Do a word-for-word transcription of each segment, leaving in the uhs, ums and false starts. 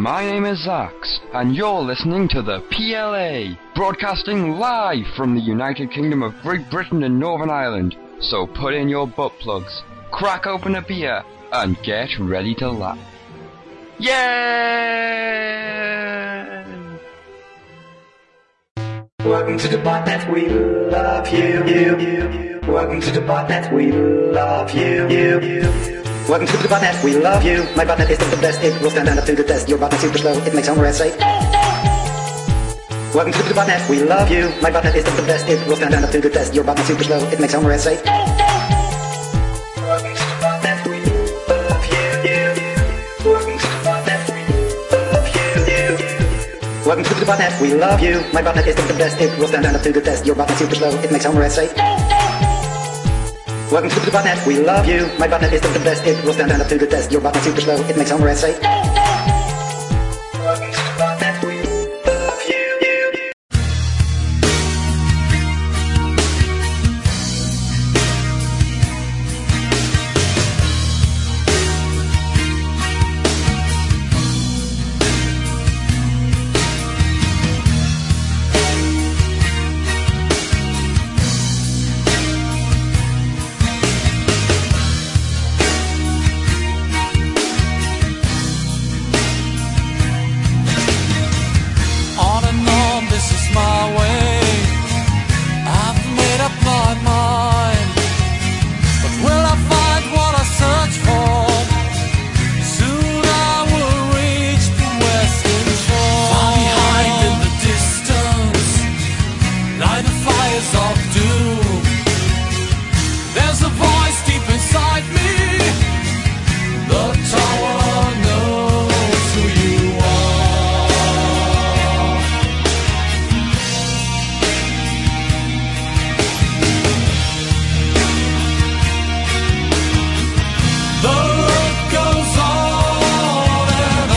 My name is Zax, and you're listening to the P L A, broadcasting live from the United Kingdom of Great Britain and Northern Ireland. So put in your butt plugs, crack open a beer, and get ready to laugh. Yeah! Welcome to the bot that we love you, you, you. Welcome to the bot that we love you, you, you. Welcome to the botnet, we love you. My botnet is the best, it will stand up to the test. Your botnet's super slow, it makes homework say. Welcome to the botnet, we love you. My botnet is the best, it will stand up to the test. Your botnet's super slow, it makes homework say. Welcome to the botnet, we love you. Welcome to the botnet, we love you. Welcome to the botnet, we love you. My botnet is the best, it will stand up to the test. Your botnet's super slow, it makes homework say. Welcome to the botnet, we love you. My botnet is the best, it will stand up to the test. Your botnet's super slow, it makes homework say. Welcome to the botnet, we love you. The road goes on and on.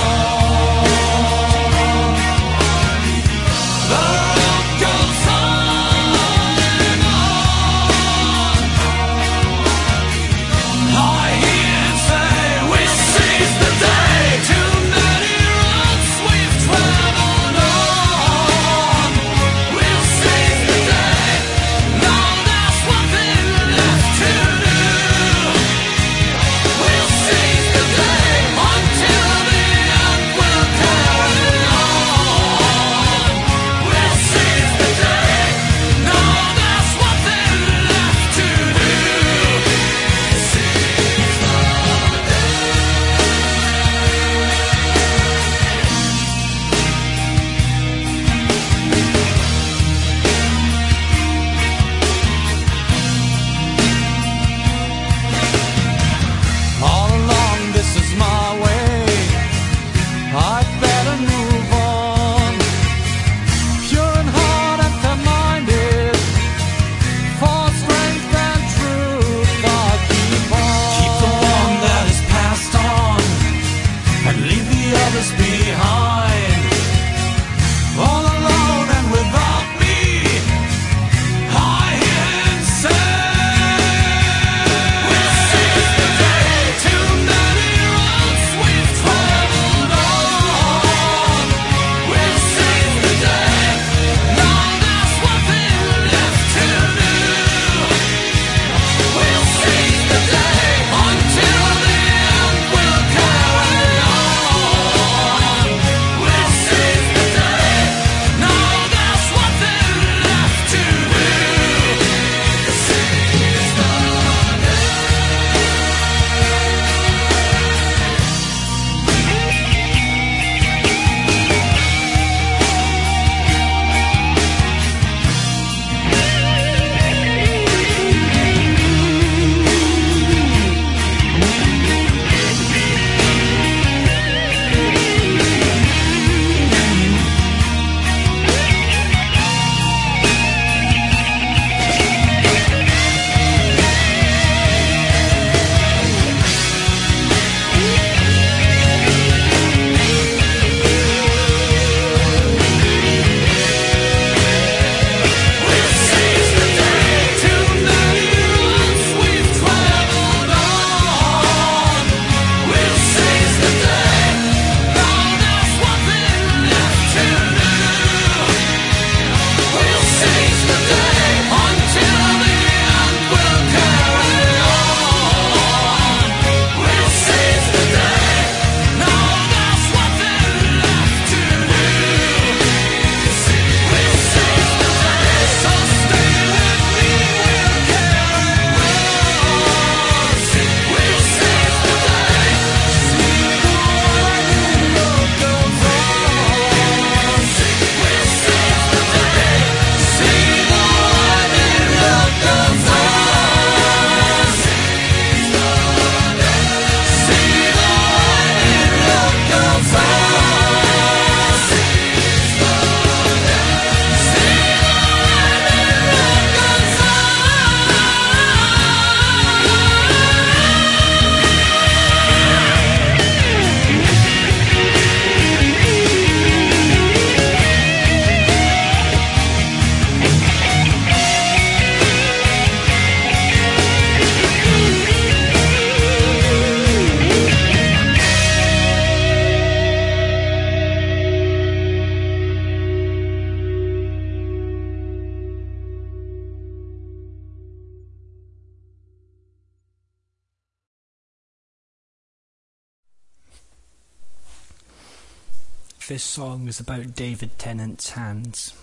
This song is about David Tennant's hands.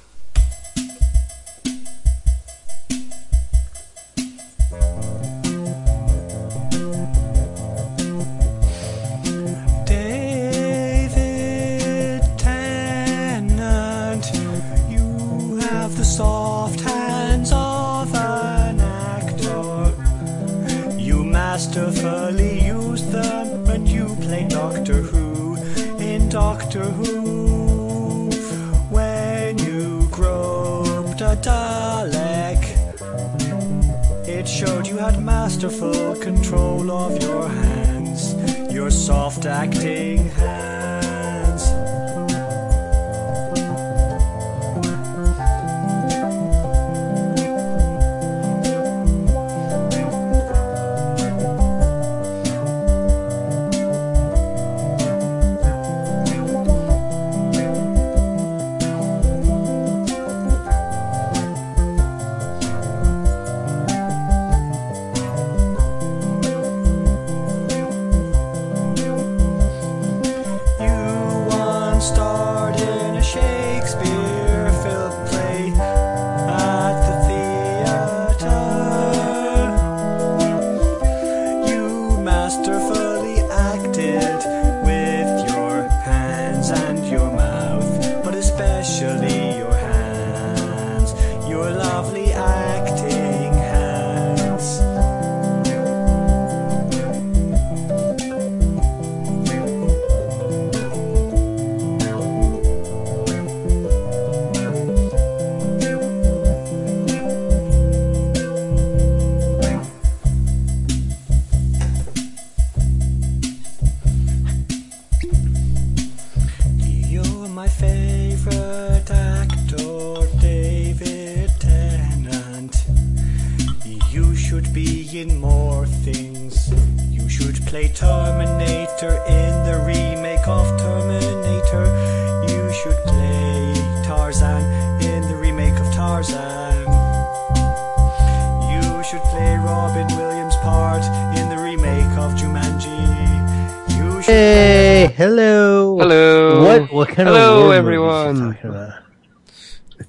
Masterfully used them when you played Doctor Who. In Doctor Who, when you groped a Dalek, it showed you had masterful control of your hands, your soft-acting hands.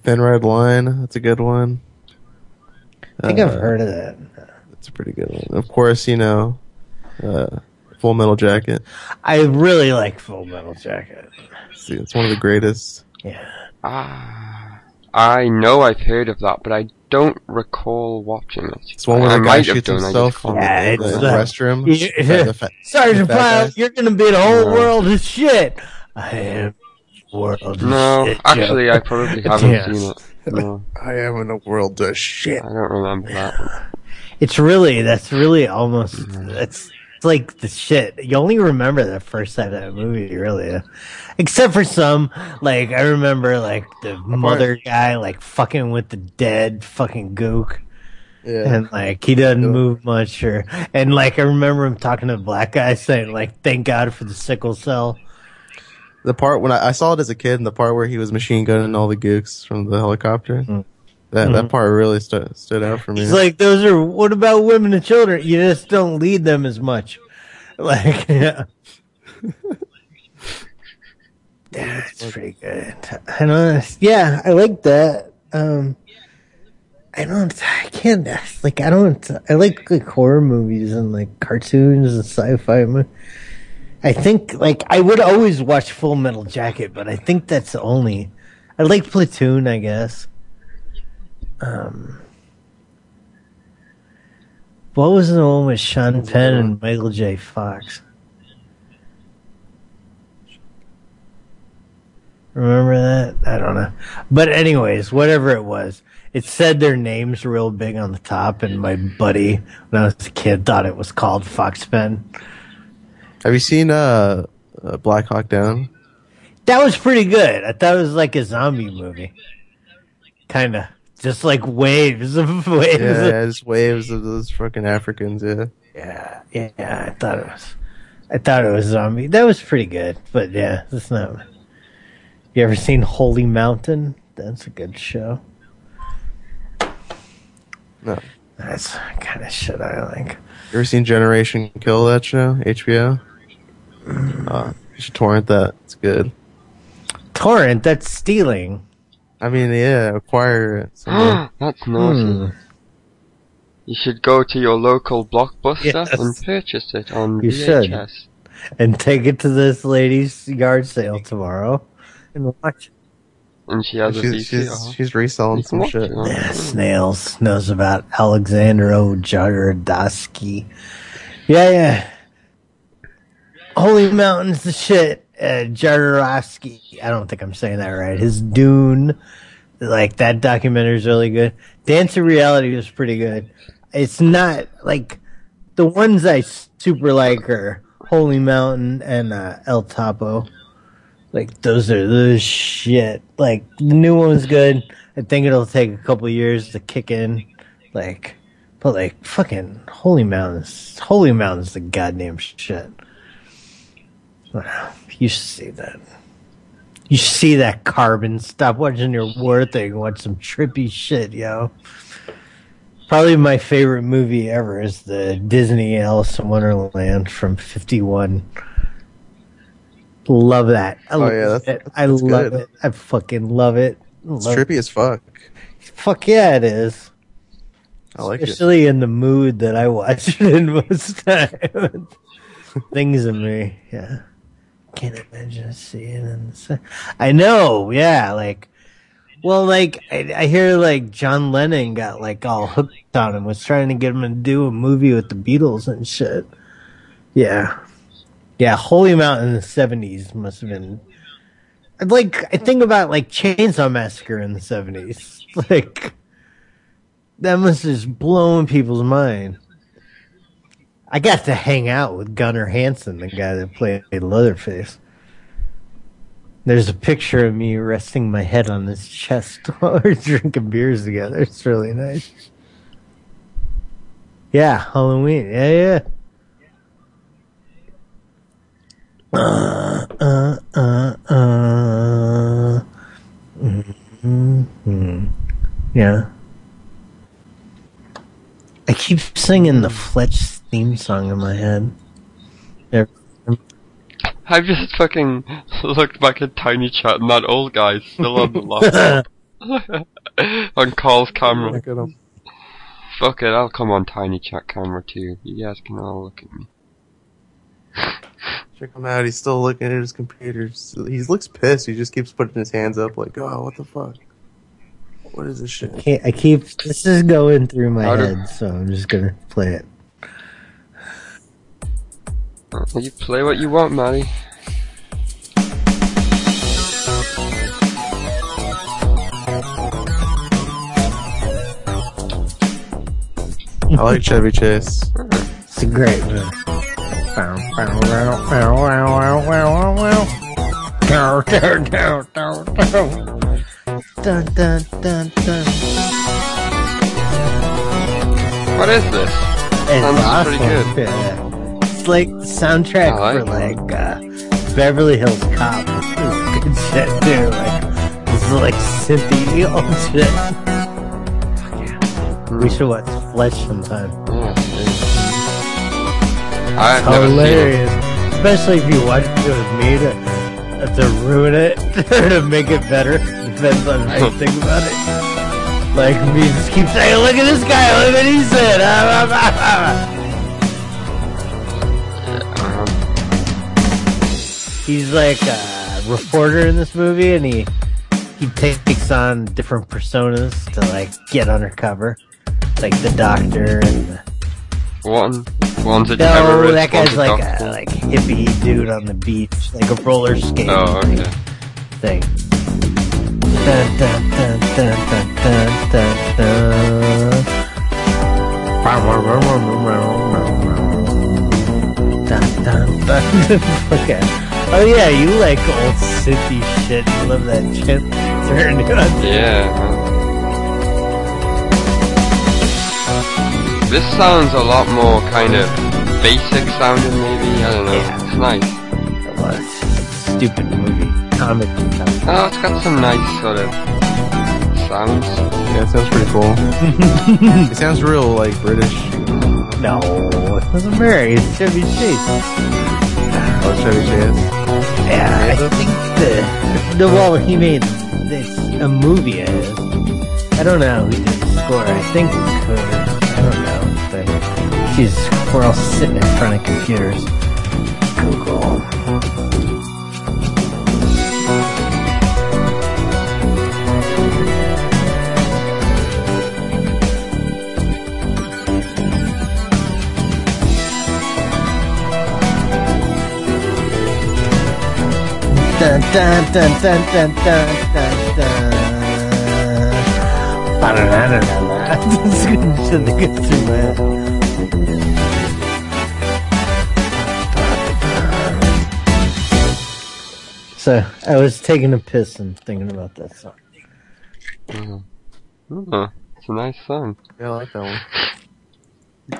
Thin Red Line, that's a good one. I think uh, I've heard of that. That's a pretty good one. Of course, you know, uh, Full Metal Jacket. I really like Full Metal Jacket. See, it's one of the greatest. Yeah. Ah, I know I've heard of that, but I don't recall watching it. It's one where the I guy shoots done, himself on yeah, the, the, the restroom. Yeah. The fa- Sergeant Plow, you're going to be the whole no. world of shit. I am. World no, shit, actually, yeah. I probably haven't yes. seen it. No. I am in a world of shit. I don't remember that one. It's really, that's really almost, it's, it's like the shit. You only remember the first time that movie, really. Except for some, like, I remember, like, the mother guy, like, fucking with the dead fucking gook. Yeah. And, like, he doesn't move much. or And, like, I remember him talking to a black guy saying, like, thank God for the sickle cell. The part when I, I saw it as a kid, and the part where he was machine gunning all the gooks from the helicopter, mm. that mm-hmm. that part really stu- stood out for me. It's like, those are, what about women and children? You just don't lead them as much. Like, yeah. That's pretty good. I know, yeah, I like that. Um, I don't, I can't, like, I don't, I like, like horror movies and, like, cartoons and sci-fi movies. I think, like, I would always watch Full Metal Jacket, but I think that's the only. I like Platoon, I guess. Um, what was the one with Sean Penn and Michael J. Fox? Remember that? I don't know. But anyways, whatever it was, it said their names real big on the top, and my buddy, when I was a kid, thought it was called Fox Penn. Have you seen uh, uh, Black Hawk Down? That was pretty good. I thought it was like a zombie movie. Kind of. Just like waves of waves. Yeah, of- yeah, just waves of those fucking Africans, yeah. Yeah, yeah, yeah, I thought it was. I thought it was zombie. That was pretty good, but yeah, that's not. You ever seen Holy Mountain? That's a good show. No. That's the kind of shit I like. You ever seen Generation Kill, that show? H B O? Uh, you should torrent that. It's good. torrent. That's stealing. I mean, yeah, acquire it. That's naughty. Hmm. You should go to your local Blockbuster yes. and purchase it on you V H S. Should. And take it to this lady's yard sale tomorrow and watch it. And she has she's, a V C R. She's, she's reselling some shit. Yeah, Snails knows about Alejandro Jodorowsky. Yeah, yeah. Holy Mountain's the shit. Uh, Jodorowsky. I don't think I'm saying that right. His Dune. Like, that documentary's really good. Dance of Reality is pretty good. It's not, like, the ones I super like are Holy Mountain and uh, El Topo. Like, those are the shit. Like, the new one's good. I think it'll take a couple years to kick in. Like, but, like, fucking Holy Mountain's, Holy Mountain's the goddamn shit. You should see that. You see that, Carbon. Stop watching your war thing. Watch some trippy shit, yo. Probably my favorite movie ever is the Disney Alice in Wonderland from fifty-one. Love that. I love oh, yeah, that's, it. That's I love good. it. I fucking love it. Love it's trippy it. as fuck. Fuck yeah, it is. I like Especially it. in the mood that I watch it in most time. Things in me, yeah. Can't imagine seeing it. I know, yeah, like, well, like, I, I hear, like, John Lennon got, like, all hooked on him, was trying to get him to do a movie with the Beatles and shit. Yeah. Yeah, Holy Mountain in the seventies must have been, like, I think about, like, Chainsaw Massacre in the seventies. Like, that must have just blown people's mind. I got to hang out with Gunnar Hansen, the guy that played Leatherface. There's a picture of me resting my head on his chest while we're drinking beers together. It's really nice. Yeah, Halloween. Yeah, yeah. Uh, uh, uh, uh. Mm-hmm. Yeah. I keep singing the Fletch theme song in my head. I've just fucking looked back at Tiny Chat and that old guy's still on the laptop. On Carl's camera. Look at him. Fuck it, I'll come on Tiny Chat camera too. You guys can all look at me. Check him out, he's still looking at his computer. He looks pissed, he just keeps putting his hands up like, oh, what the fuck? What is this shit? I, I keep, this is going through my How head, so I'm just gonna play it. You play what you want, Maddie. I like Chevy Chase. It's a great one. What is this? Sounds awesome. Pretty good. Yeah. Like soundtrack like for like uh, Beverly Hills Cop. This is good shit too. Like this is like synthy old shit. Yeah. We should watch Fletch sometime. Yeah, it's I've hilarious, never especially if you watch it with me to to ruin it or to make it better. Depends on how you think about it. Like me, just keep saying, "Look at this guy! Look at what he said!" Ah, ah, ah, ah. He's like a reporter in this movie, and he he takes on different personas to like get undercover, like the doctor and the... one one's a no, terrorist. That guy's like a, a like hippie dude on the beach, like a roller skate oh, okay. thing. Dun, dun, dun, dun, dun, dun, dun, dun. Dun, dun, dun. Okay. Oh yeah, you like old synthy shit. You love that chip turn. Yeah. This sounds a lot more kind of basic sounding, maybe. I don't know. Yeah. It's nice. It was a stupid movie. Comic book. Oh, it's got some nice sort of sounds. Yeah, it sounds pretty cool. It sounds real like British. No, it doesn't matter. It's Chevy Chase. Oh, Chevy Chase. Yeah, I think the, the well, he made this a movie. I don't know who did the score. I think uh, I don't know, but she's we're all sitting in front of computers. Google. Dun, dun, dun, dun, dun, dun, dun, dun. I don't know, I don't know. I'm just going to get through that. So, I was taking a piss and thinking about that song. Mm-hmm. Oh, it's a nice song. Yeah, I like that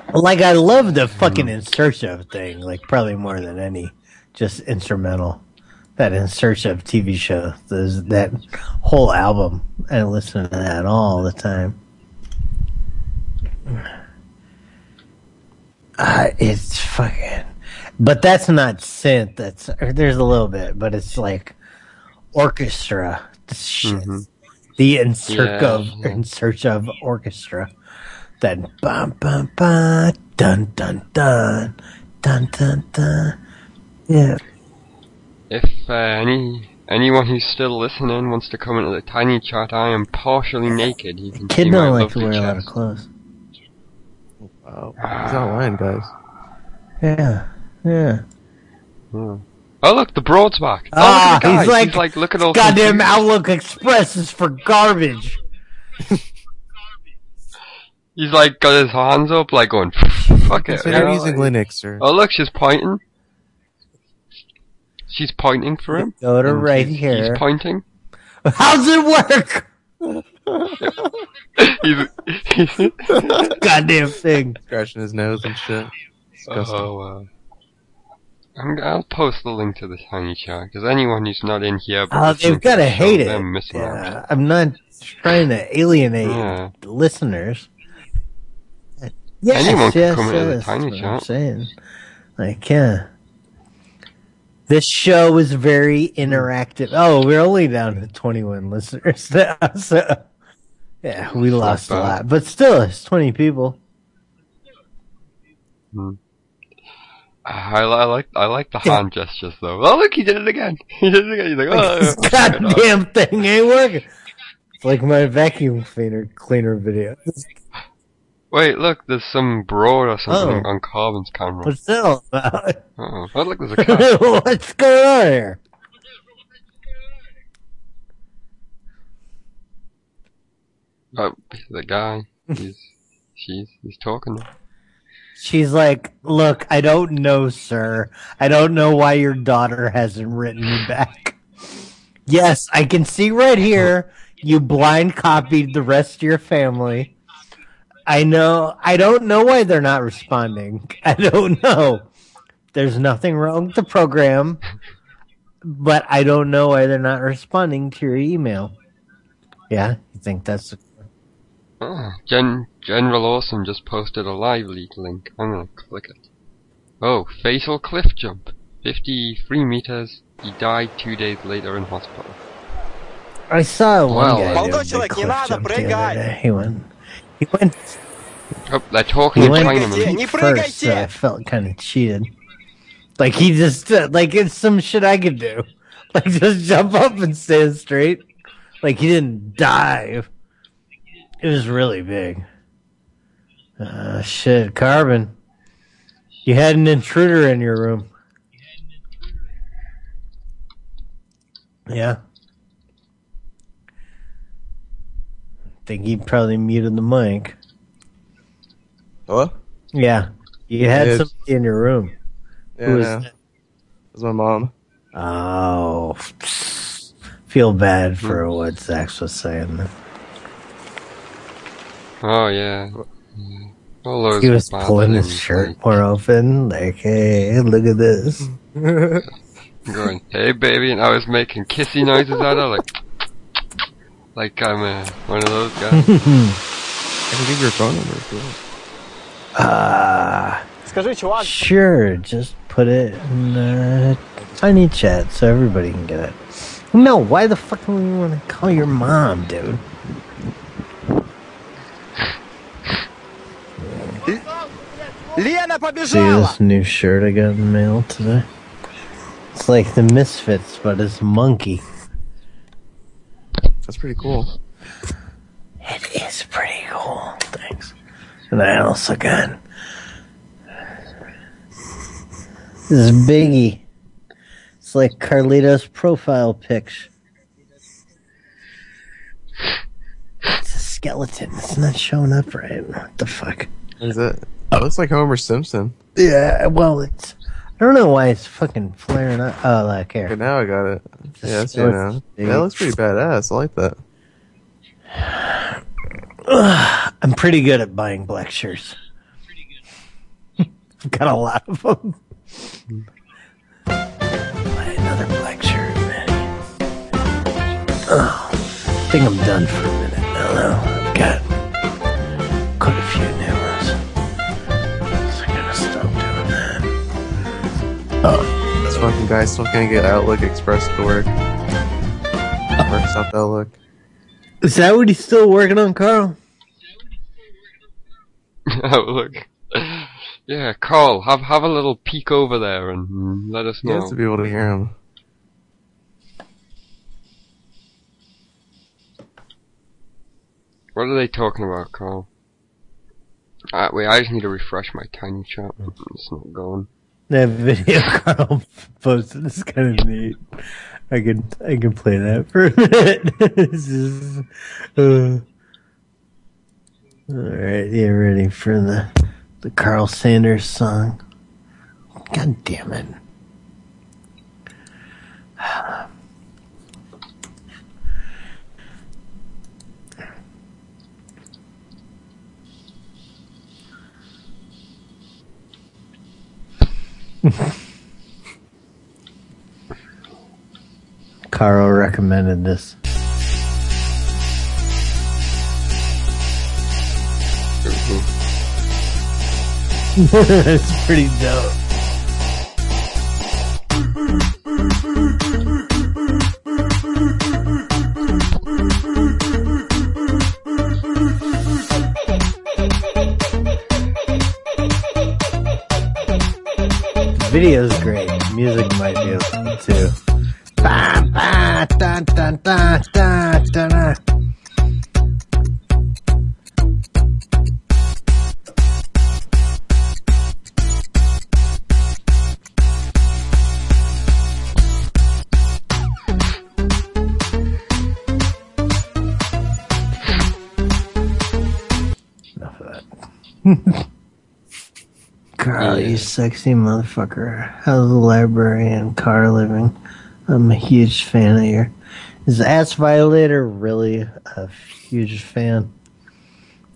one. Like, I love the fucking mm. In Search Of thing, like, probably more than any just instrumental. That In Search Of T V show, there's that whole album. I listen to that all the time. Uh, it's fucking, but that's not synth. That's there's a little bit, but it's like orchestra shit. Mm-hmm. The In Search yeah. Of In Search Of orchestra. That bum bum bum dun dun dun dun dun dun. Yeah. If uh, any anyone who's still listening wants to come into the tiny chat, I am partially naked. You can Kid see don't like to wear chest. A lot of clothes. Wow, he's not lying, guys. Yeah, yeah. yeah. Oh look, the broad's back. Ah, oh, he's like, he's like look at all goddamn things. Outlook Express is for garbage. He's like got his hands up, like going fuck it. So they're yeah, using like, Linux, or oh look, she's pointing. She's pointing for him. Go to right he's, here. He's pointing. How's it work? he's, he's goddamn thing. Scratching his nose and shit. Disgusting. Oh, uh, I'll post the link to the tiny chat because anyone who's not in here, but uh, they've got to hate it. Yeah, I'm not trying to alienate yeah. listeners. Yes, anyone yes, can come yes, into the tiny chat. I'm saying, like, yeah. This show is very interactive. Oh, we're only down to twenty-one listeners now, so yeah, we lost a lot. But still, it's twenty people. Hmm. I, I like I like the hand gestures, though. Oh, look, he did it again. He did it again. He's like, oh, this goddamn thing ain't working. It's like my vacuum cleaner, cleaner video. Wait, look, there's some broad or something oh. on Carbon's camera. What's that all about? Uh-oh. Oh, look, there's a cat. What's going on here? Oh, the guy. He's, she's, he's talking. She's like, look, I don't know, sir. I don't know why your daughter hasn't written me back. Yes, I can see right here you blind copied the rest of your family. I know. I don't know why they're not responding. I don't know. There's nothing wrong with the program, but I don't know why they're not responding to your email. Yeah, you think that's? Oh, Gen General Awesome just posted a live leak link. I'm gonna click it. Oh, fatal cliff jump, fifty-three meters. He died two days later in hospital. I saw one well, guy who did a cliff jump the other day. He went. He went. Oh, they're talking in Chinaman. First, so I felt kind of cheated. Like he just, uh, like it's some shit I could do. Like just jump up and stand straight. Like he didn't dive. It was really big. Uh, shit, Carbon. You had an intruder in your room. Yeah. I think he probably muted the mic. Hello? Yeah. You had yeah, somebody in your room. Yeah, Who was no. that? It was my mom. Oh. Feel bad for mm. what Zach was saying. Oh, yeah. All those he was pulling his shirt like... more open. Like, hey, look at this. Going, hey, baby. And I was making kissy noises out of like... Like I'm uh, one of those guys. I can give your phone number if you want. Ah, sure. Just put it in the Tiny Chat, so everybody can get it. No, why the fuck do you want to call your mom, dude? See this new shirt I got in the mail today? It's like the Misfits, but it's monkey. That's pretty cool. It is pretty cool. Thanks. And I also got this is Biggie. It's like Carlito's profile picture. It's a skeleton. It's not showing up right. What the fuck? Is it? It looks like Homer Simpson. Yeah, well, it's... I don't know why it's fucking flaring up. Oh, like here. Okay, now I got it. It's yeah, that's you now. Big. That looks pretty badass. I like that. I'm pretty good at buying black shirts. Pretty good. I've got a lot of them. Buy another black shirt, man. Oh, I think I'm done for a minute. I don't know. I've got quite a few new. Oh. This fucking guy's still can't get Outlook Express to work. Works up Outlook. Is that what he's still working on, Carl? Outlook. Yeah, Carl, have have a little peek over there and let us know. He has to be able to hear him. What are they talking about, Carl? Uh, wait, I just need to refresh my Tiny Chat. It's not going. That video Carl posted is kind of neat. I can I can play that for a minute. This is, uh, all right, yeah, ready for the the Carl Sanders song. God damn it! Carl recommended this. It's pretty dope. Video's great. Music might be okay too. Ba, ba, da, da, da, da, da, da. Enough of that. Carl, you sexy motherfucker. How's the library and car living? I'm a huge fan of your... Is Ass Violator really a huge fan?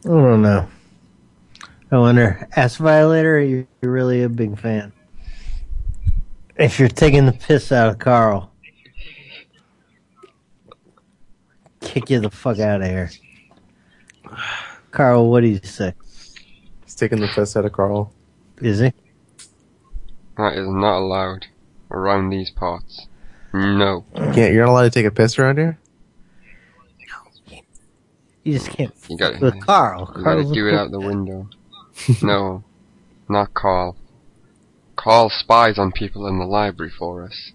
I don't know. I wonder, Ass Violator, are you really a big fan? If you're taking the piss out of Carl, kick you the fuck out of here. Carl, what do you say? He's taking the piss out of Carl. Is he? That is not allowed around these parts. No. You can't, you're not allowed to take a piss around here? No. You just can't. You gotta, with Carl. You gotta do it out the window. No. Not Carl. Carl spies on people in the library for us.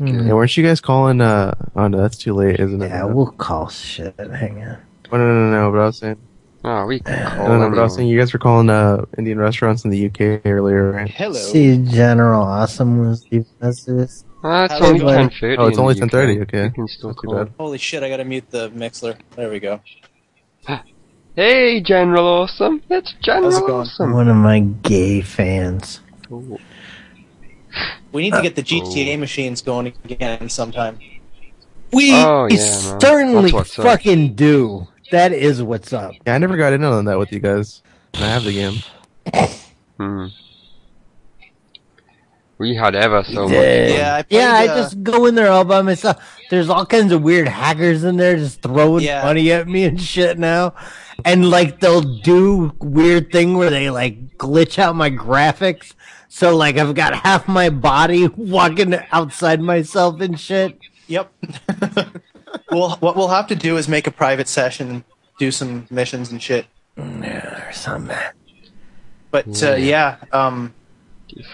Mm. Hey, weren't you guys calling, uh, oh no, that's too late, isn't it? Yeah, we'll call shit. Hang on. Oh, no, no, no, no, but I was saying. Oh, we can call no, no, but I was saying you guys were calling uh, Indian restaurants in the U K earlier, right? Hello. See, General Awesome was the message. Uh, it's only ten thirty. Oh, it's only ten thirty, okay. You can still call. Holy shit, I gotta mute the Mixler. There we go. Hey, General Awesome. It's General Awesome. One of my gay fans. Ooh. We need to get the G T A Ooh. machines going again sometime. We oh, yeah, certainly fucking up. do. That is what's up. Yeah, I never got in on that with you guys. And I have the game. Hmm. We had ever so much. Yeah, I, played, yeah, I uh, just go in there all by myself. There's all kinds of weird hackers in there just throwing yeah. money at me and shit now. And, like, they'll do weird thing where they, like, glitch out my graphics. So, like, I've got half my body walking outside myself and shit. Yep. Well, what we'll have to do is make a private session and do some missions and shit. Yeah, or something. But, uh, yeah, um...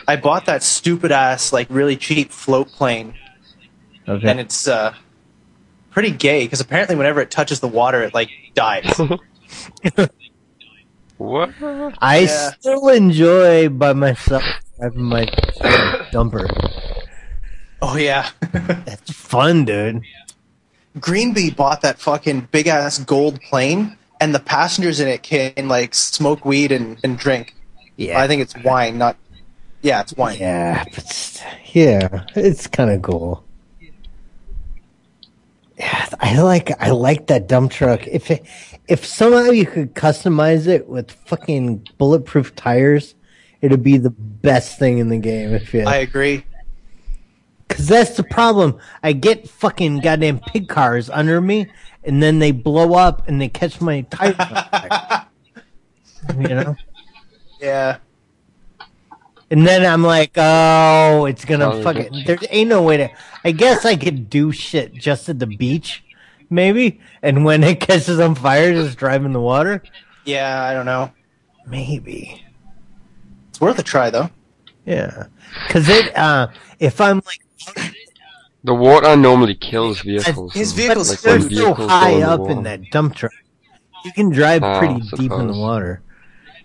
I bought that stupid ass, like, really cheap float plane. Okay. And it's uh, pretty gay because apparently, whenever it touches the water, it like dies. What? I yeah. still enjoy by myself having my dumper. Oh yeah, that's fun, dude. Greenbee bought that fucking big ass gold plane, and the passengers in it can like smoke weed and, and drink. Yeah, I think it's wine, not. Yeah, it's wine. Yeah, but yeah, it's kind of cool. Yeah, I like I like that dump truck. If it, if somehow you could customize it with fucking bulletproof tires, it'd be the best thing in the game. If you, I agree. Because that's the problem. I get fucking goddamn pig cars under me, and then they blow up and they catch my tires on fire. You know? Yeah. And then I'm like, oh, it's gonna oh, fuck it. There ain't no way to. I guess I could do shit just at the beach, maybe. And when it catches on fire, just drive in the water. Yeah, I don't know. Maybe it's worth a try though. Yeah, because it. Uh, if I'm like, the water normally kills vehicles. His vehicles like they're so high up in that dump truck. You can drive oh, pretty deep in the water.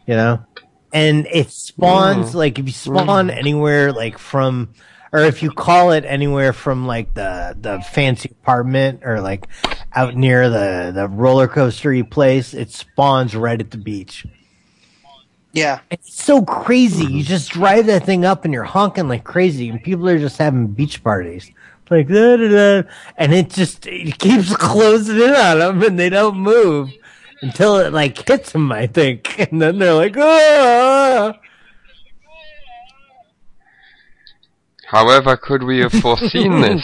You know. And it spawns, mm. like, if you spawn mm. anywhere, like, from, or if you call it anywhere from, like, the, the fancy apartment or, like, out near the, the roller coaster-y place, it spawns right at the beach. Yeah. It's so crazy. You just drive that thing up and you're honking like crazy, and people are just having beach parties. Like, da da da. And it just it keeps closing in on them, and they don't move. Until it, like, hits them, I think. And then they're like, oh! However, could we have foreseen this?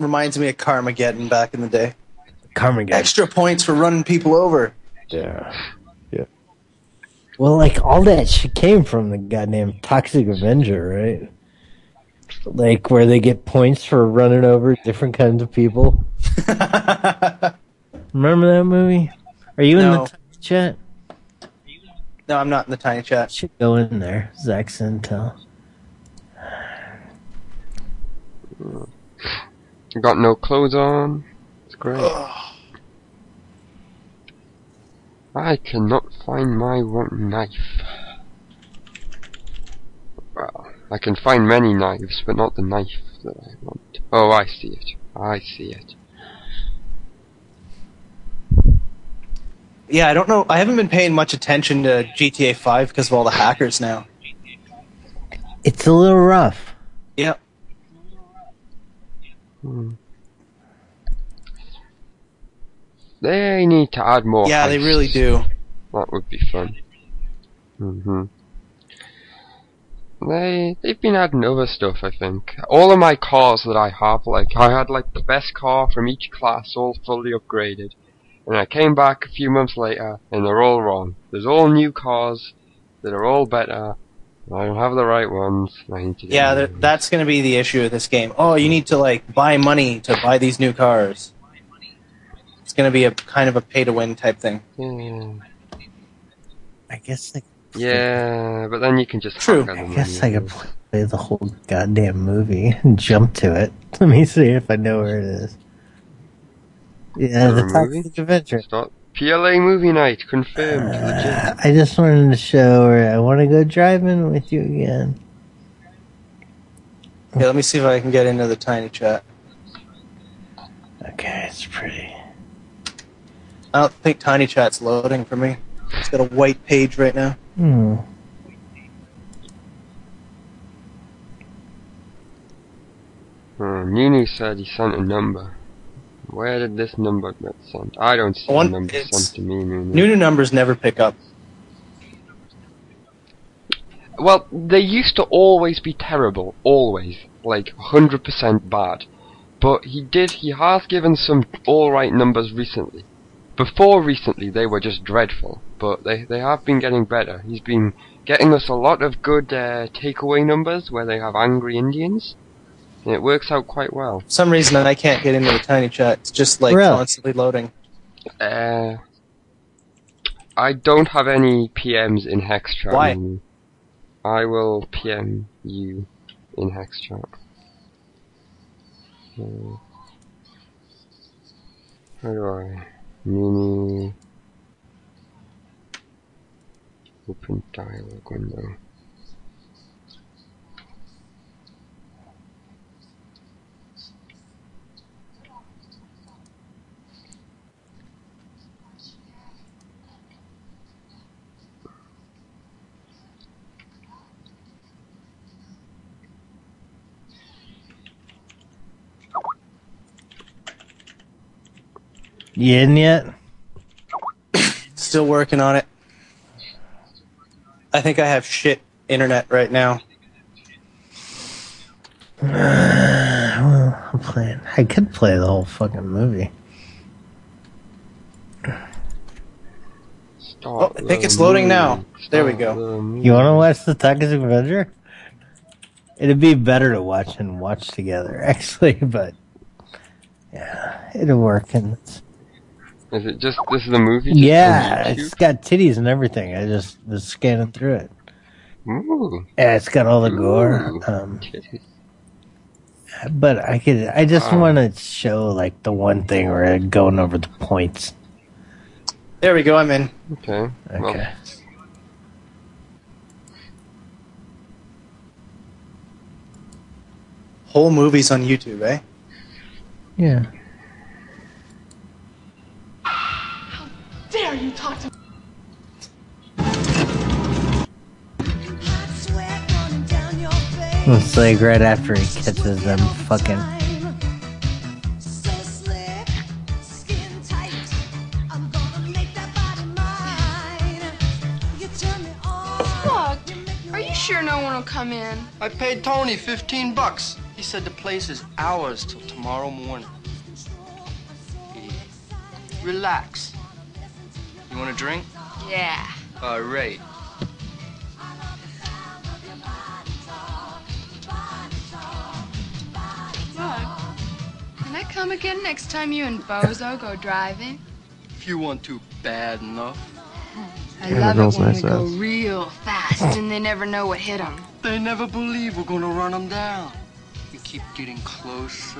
Reminds me of Carmageddon back in the day. Carmageddon. Extra points for running people over. Yeah. Yeah. Well, like, all that shit came from the goddamn Toxic Avenger, right? Like, where they get points for running over different kinds of people. Remember that movie? Are you no. in the Tiny Chat? No, I'm not in the Tiny Chat. You should go in there, Zach Sintel. Got no clothes on. It's great. Oh. I cannot find my one knife. Well, I can find many knives, but not the knife that I want. Oh, I see it. I see it. Yeah, I don't know. I haven't been paying much attention to G T A five because of all the hackers now. It's a little rough. Yep. Hmm. They need to add more. Yeah, heists. They really do. That would be fun. Mm-hmm. They, they've been adding other stuff, I think. All of my cars that I have, like, I had, like, the best car from each class, all fully upgraded. And I came back a few months later, and they're all wrong. There's all new cars that are all better. I don't have the right ones. I need to get yeah, th ones. That's going to be the issue with this game. Oh, you need to, like, buy money to buy these new cars. It's going to be a kind of a pay-to-win type thing. Yeah. I guess they... Yeah, but then you can just... True. I guess I could play the whole goddamn movie and jump to it. Let me see if I know where it is. Yeah, the Toxic Avenger. Stop. P L A movie night confirmed. Uh, I just wanted to show her. I want to go driving with you again. Yeah, let me see if I can get into the Tiny Chat. Okay, it's pretty. I don't think Tiny Chat's loading for me. It's got a white page right now. Hmm. Hmm. Nini said he sent a number. Where did this number get sent? I don't see the number sent to me. New new numbers never pick up. Well, they used to always be terrible, always, like one hundred percent bad. But he did, he has given some alright numbers recently. Before recently, they were just dreadful, but they, they have been getting better. He's been getting us a lot of good uh, takeaway numbers where they have angry Indians, and it works out quite well. For some reason, I can't get into the Tiny Chat. It's just, like, really? Constantly loading. Uh, I don't have any P Ms in Hexchat. Why? Anymore. I will P M you in Hexchat. Uh, how do I... Mini open dialog window. You in yet? Still working on it. I think I have shit internet right now. Uh, well, I'm playing. I could play the whole fucking movie. Oh, I think it's loading now. There we go. You want to watch the Toxic Avenger? It'd be better to watch and watch together, actually, but yeah, it'll work and. It's Is it just, this is a movie? Yeah, it's got titties and everything. I just was scanning through it. Ooh. Yeah, it's got all the gore. Um, but I could, I just um, want to show, like, the one thing where I'm going over the points. There we go, I'm in. Okay. Okay. Well. Whole movies on YouTube, eh? Yeah. Dare you talk to me? It's like right after he catches them fucking. Look, are you sure no one will come in? I paid Tony fifteen bucks. He said the place is ours till tomorrow morning. Relax. You want a drink? Yeah. All right. Look, can I come again next time you and Bozo go driving? If you want to bad enough. I love it when we go real fast and they never know what hit them. They never believe we're going to run them down. We keep getting closer.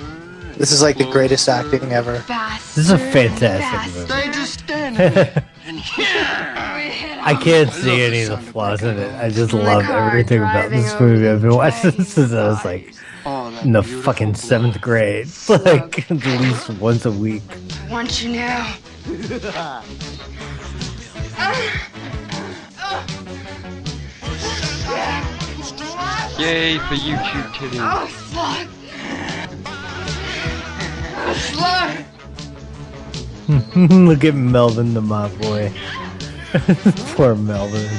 This is like closer. The greatest acting ever. Faster, this is a fantastic faster. Movie. They just stand there. And yeah. I can't see any of the flaws in it. I just love everything about this movie. I've been watching this since I was like in the fucking seventh grade. Like at least once a week. I want you now. uh, uh, yeah. Yay for YouTube titties. Oh, fuck. Slur. Look at Melvin the mob boy. Poor Melvin.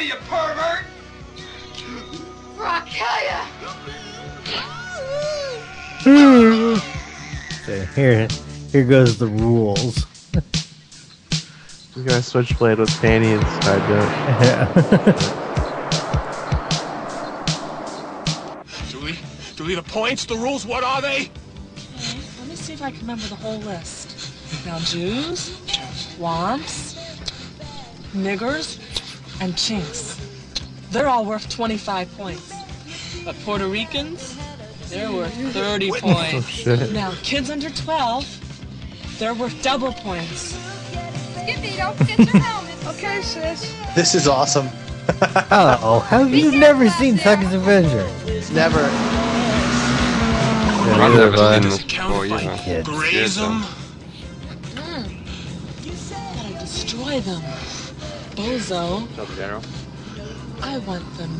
You pervert! Or I'll kill ya! So here, here goes the rules. You gotta switchblade with Danny inside, don't you? Yeah. Julie? Julie, the points, the rules, what are they? Okay, let me see if I can remember the whole list. Now, Jews, Womps, Niggers, and Chinks. They're all worth twenty-five points. But Puerto Ricans, they're worth thirty points. Oh, shit. Now, kids under twelve, they're worth double points. Skippy, don't forget your helmet. Okay, sis. This is awesome. Oh, have you never seen Toxic Avenger? Never. Правда, я постоянно спою его.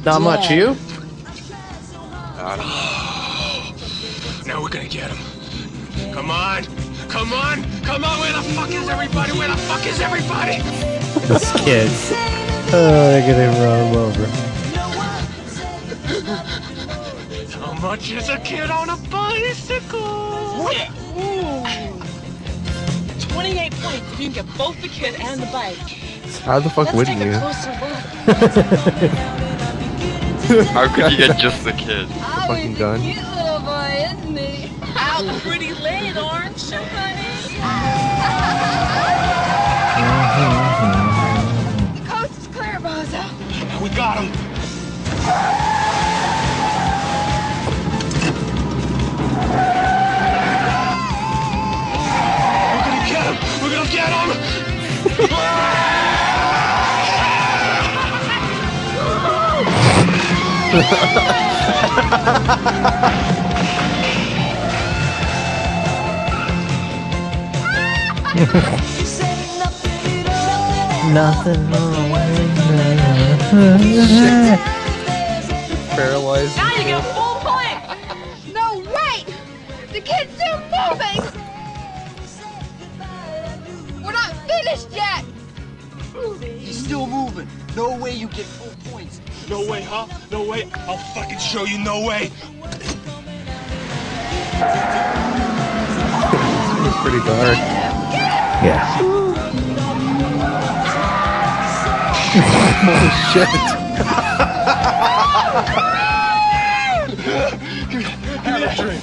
Not much, you? Now we're gonna get him. Come on! Come on! Come on! Where the fuck is everybody? Where the fuck is everybody? Those kids. Oh, they're gonna run over. How much is a kid on a bicycle? Twenty-eight points if you can get both the kid and the bike. How the fuck wouldn't you? How could you get just the kid? The fucking gun. Out pretty late, aren't you, honey? The coast is clear, Bozo. We got him. We're gonna get him. We're gonna get him. Nothing wrong with paralyzed. Now you get a full point! No, wait! The kid's still moving! We're not finished yet! He's still moving. No way you get full points. No way, huh? No way. I'll fucking show you no way. This is pretty dark. Yeah. Holy shit. give, give me that drink.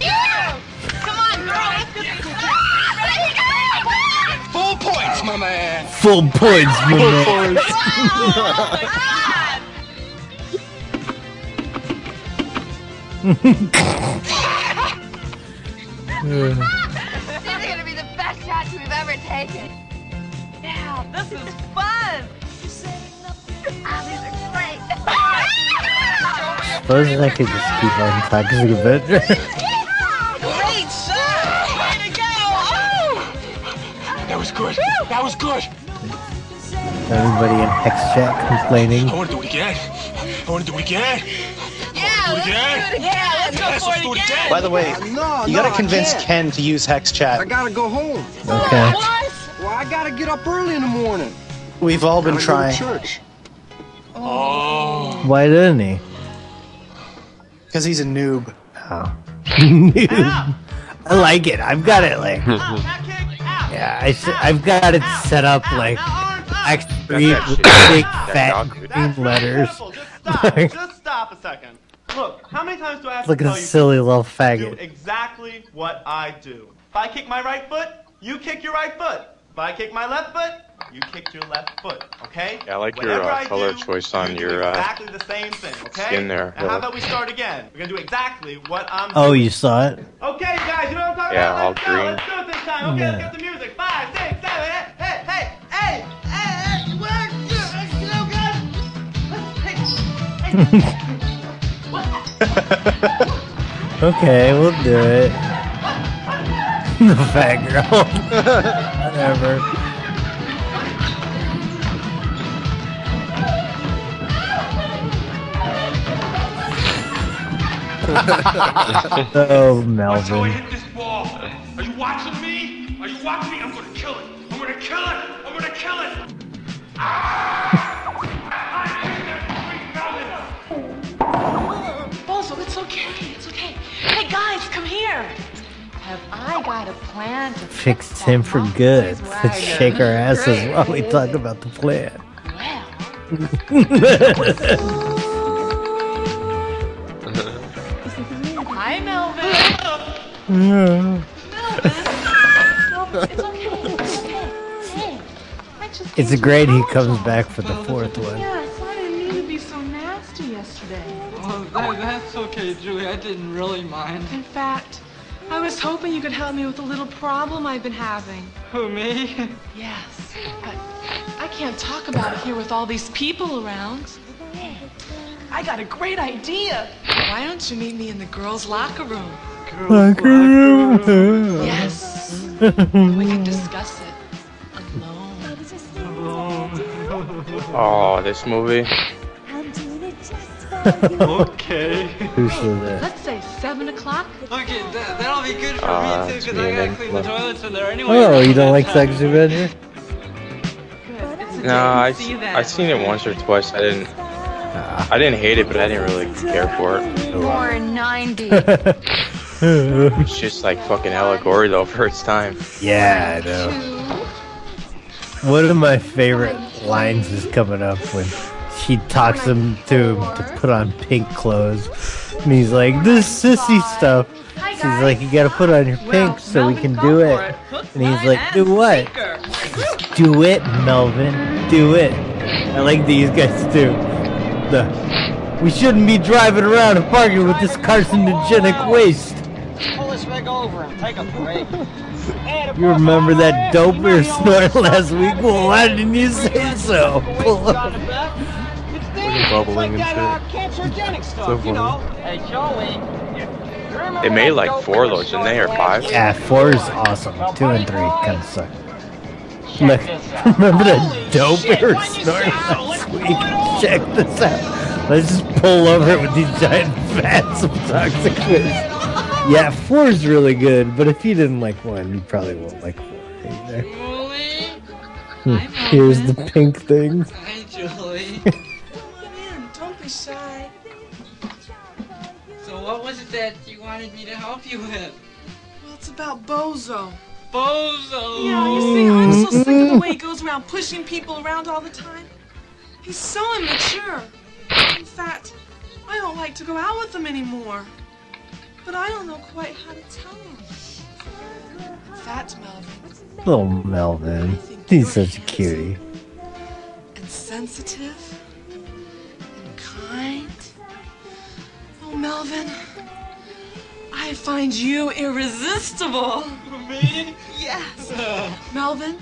Yeah! Come on, girl. Let's get this drink. Full points, my man. Full points, my man. Full points. Oh, my God. We've ever taken. Yeah, this is fun. I suppose I could just keep on practicing a bit. Great shot! Way to go! Oh! That was good. That was good. Everybody in Hexchat complaining. I want to do it again. I want to do it again. By the way, no, you no, gotta convince Ken to use Hex Chat. I gotta go home. Okay. What? Well, I gotta get up early in the morning. We've all been trying. Church. Oh. Why didn't he? Because he's a noob. Oh. Noob. I like it. I've got it like. Yeah, I I've got it set up like three big fat green letters. Just stop. Just stop a second. Look, how many times do I have to Look tell you silly little faggot. Do exactly what I do? If I kick my right foot, you kick your right foot. If I kick my left foot, you kick your left foot. Okay? Yeah, I like Whatever your uh, color do, choice on you your exactly uh, the same thing. Okay? Skin there. Now, how about we start again? We're gonna do exactly what I'm doing. Oh, you saw it? Okay, you guys, you know what I'm talking yeah, about? Let's all go. Green. Let's do it this time. Okay, yeah. Let's get the music. Five, six, seven, eight, hey, hey, hey, hey, hey, one, two, three, let's go, guys. Okay, we'll do it. The fat girl. Whatever. Oh, Melvin. Until I hit this ball. Are you watching me? Are you watching me? I'm gonna kill it. I'm gonna kill it. I'm gonna kill it. Ah! Have I got a plan to fix, fix him for good? Let's shake our asses while we talk about the plan. Well. Hi, Melvin. Melvin. It's okay. It's okay. Hey, it's great he comes back for the fourth one. Yeah, I thought I didn't need to be so nasty yesterday. Oh, that, that's okay, Julie. I didn't really mind. In fact, I was hoping you could help me with a little problem I've been having. Who, me? Yes, but I can't talk about it here with all these people around. I I got a great idea. Why don't you meet me in the girls' locker room? Girls' locker room. room. Yes. We can discuss it alone. alone. Oh, this movie. I'm doing it just for you. Okay. Let's say seven o'clock. Okay, that, that'll be good for uh, me too, because I gotta clean the toilets in there anyway. Oh, you don't like Toxic Avenger? No, I I seen it once or twice. I didn't. I didn't hate it, but I didn't really care for it. More ninety. It's just like fucking allegory though for its time. Yeah, I know. One of my favorite lines is coming up when she talks him to him to put on pink clothes, and he's like, "This sissy stuff." She's like, "You gotta put on your pink so we can do it." And he's like, "Do what?" Do it, Melvin. Do it. I like these guys too. The, we shouldn't be driving around a parking with this carcinogenic waste. Pull this rig over and take a break. You remember that dope we were snorting last week? Well, why didn't you say so? Pull up. Bubbling and shit. So funny. They made like four those, didn't they, or five? Yeah, four is awesome. Two and three kind of suck. Like, remember that dope we were snorting last week? Check this out. Let's just pull over with these giant fats of toxic waste. Yeah, four is really good, but if you didn't like one, you probably won't like four either. Julie, here's the pink thing. Hi, Julie. Come here, don't be shy. So what was it that you wanted me to help you with? Well, it's about Bozo. Bozo! Yeah, you see, I'm so sick of the way he goes around pushing people around all the time. He's so immature. In fact, I don't like to go out with him anymore. But I don't know quite how to tell him. That's Melvin. Little Melvin. He's such a cutie. And sensitive. And kind. Oh, Melvin. I find you irresistible. Me? Yes. Uh, Melvin,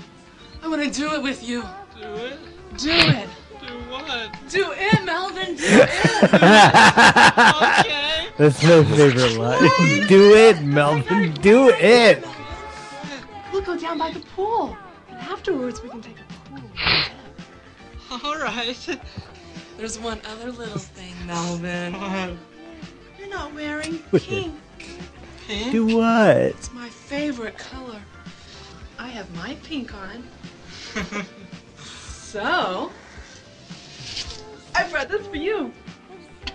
I want to do it with you. Do it? Do it. Do what? Do it, Melvin. Do it. Okay. That's my favorite line. Do it, Melvin. Do it. We'll go down by the pool. And afterwards, we can take a pool. All right. There's one other little thing, Melvin. Uh, You're not wearing pink. Pink? Do what? It's my favorite color. I have my pink on. So, I brought this for you.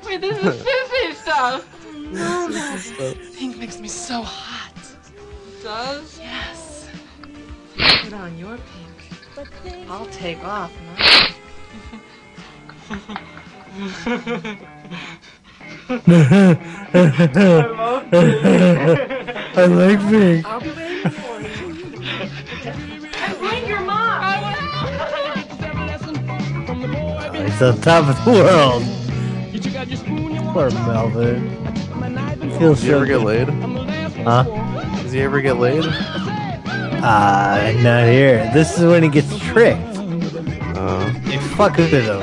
Wait, this is sissy stuff. No, no. Pink makes me so hot. It does? Yes. You put on your pink. I'll take off mine. I love pink. I like pink. I'll be waiting for you. I like your mom. I oh, he's on top of the world. Poor Melvin. Does he ever get laid? Huh? Does he ever get laid? Ah, uh, not here. This is when he gets tricked. Uh, you fuck with him.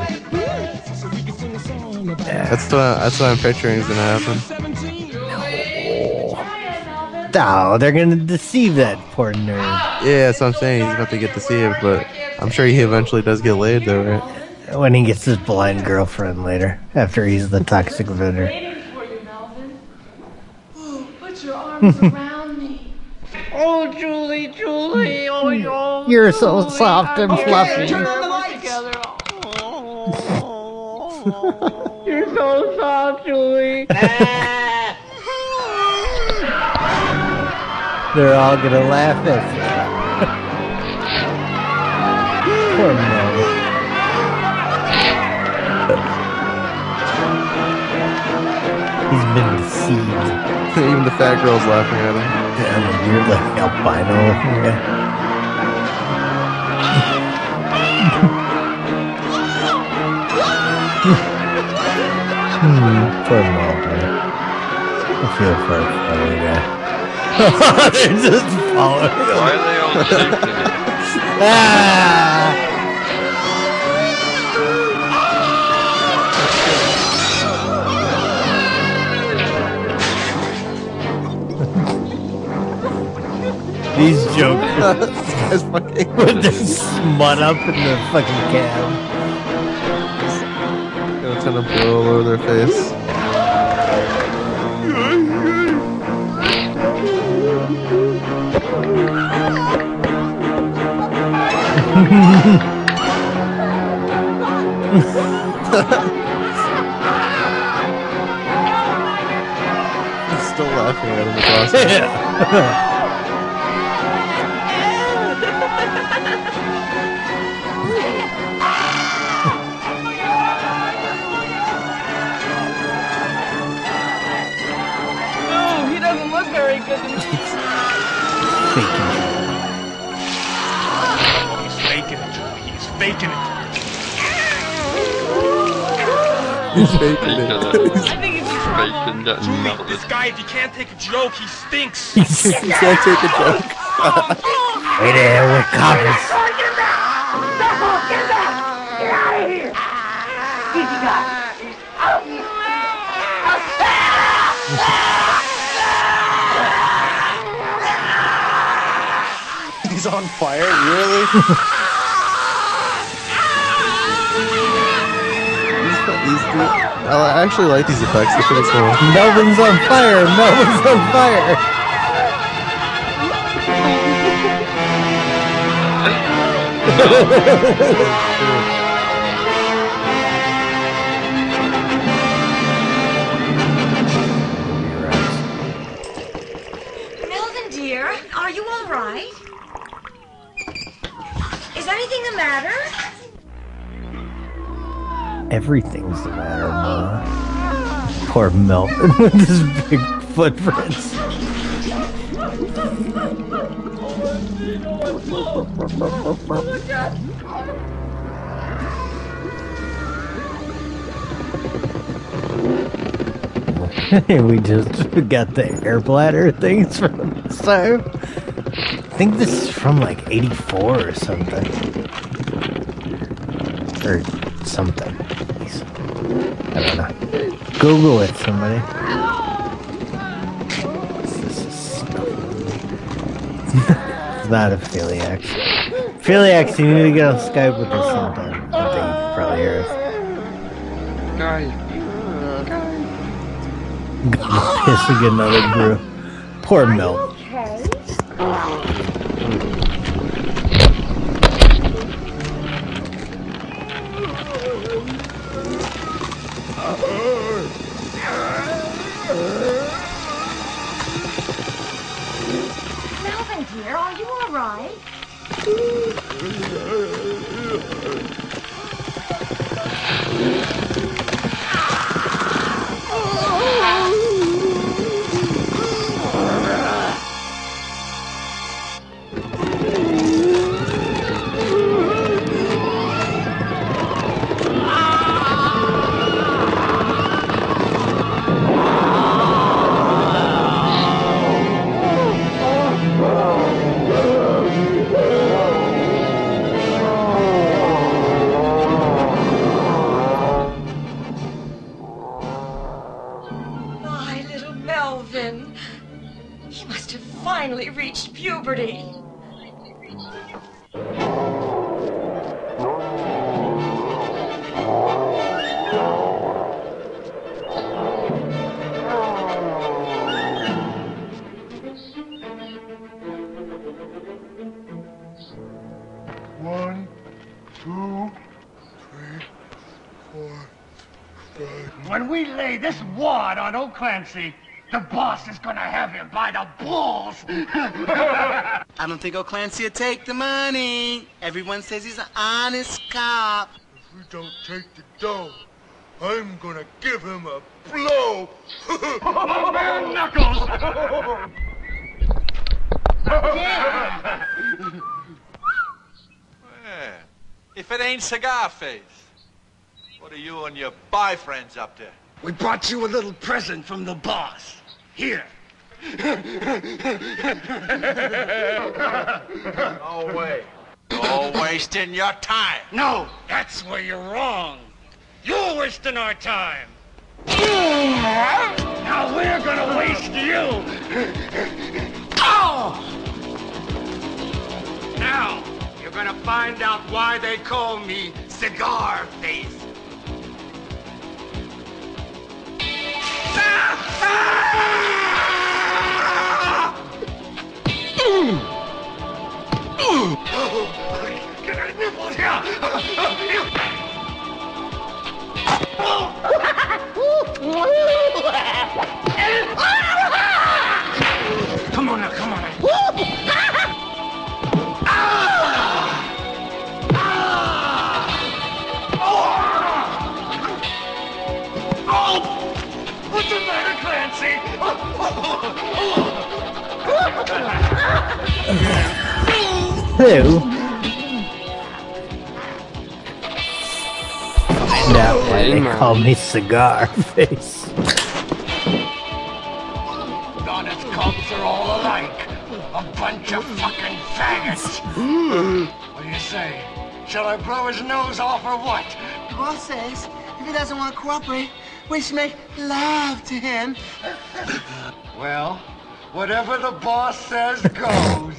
That's what, that's what I'm picturing is going to happen. No. Oh, they're going to deceive that poor nerd. Yeah, that's what I'm saying. He's about to get deceived, but I'm sure he eventually does get laid, though, right? When he gets his blind girlfriend later, after he's the toxic vendor. Put your arms around me. Oh, Julie, Julie. Oh, no. You're so soft and fluffy. Turn on the lights. Oh. You're so soft, Julie. They're all gonna laugh at you. Poor man. He's been deceived. Even the fat girl's laughing at him. Yeah, you're like albino. Yeah. Hmm, poor Melvin. I feel for a funny guy. They're just following him. Why are they all shaped in it? Ah! These jokers. This guy's fucking with the smut up in the fucking cab. It's gonna blow all over their face. He's still laughing at him across the yeah. He's faking it. I think he's just faking that. Julie, this guy, if he can't take a joke, he stinks. He can't take a joke. Hey there, we're cops. Get out of here! He's got. He's out. He's on fire, really? I actually like these effects. They're pretty cool. Melvin's on fire! Melvin's on fire! Melvin, dear, are you all right? Is anything the matter? Everything's the matter, Ma. Poor Melvin with his big footprints. We just got the air bladder things from this time. I think this is from like eighty-four or something. Or something. I don't know. Google it, somebody. What's this? It's not a Philiax. Philiax, you need to get on Skype with us sometime. I think you can probably hear us. Guys. Guys. Yes, we get another brew. Poor Mel. Clancy, the boss is gonna have him by the balls. I don't think O'Clancy will take the money. Everyone says he's an honest cop. If we don't take the dough, I'm gonna give him a blow. My man knuckles. Yeah. Yeah. If it ain't cigar face, what are you and your bi friends up there? We brought you a little present from the boss. Here. No way. No wasting your time. No, that's where you're wrong. You're wasting our time. Now we're gonna waste you. Oh! Now, you're gonna find out why they call me Cigar Face. Come on now, come on now. Hello. Find out why they call me Cigar Face. Goddess cops are all alike. A bunch of fucking faggots. What do you say? Shall I blow his nose off or what? The boss says if he doesn't want to cooperate, we should make love to him. Well, whatever the boss says goes.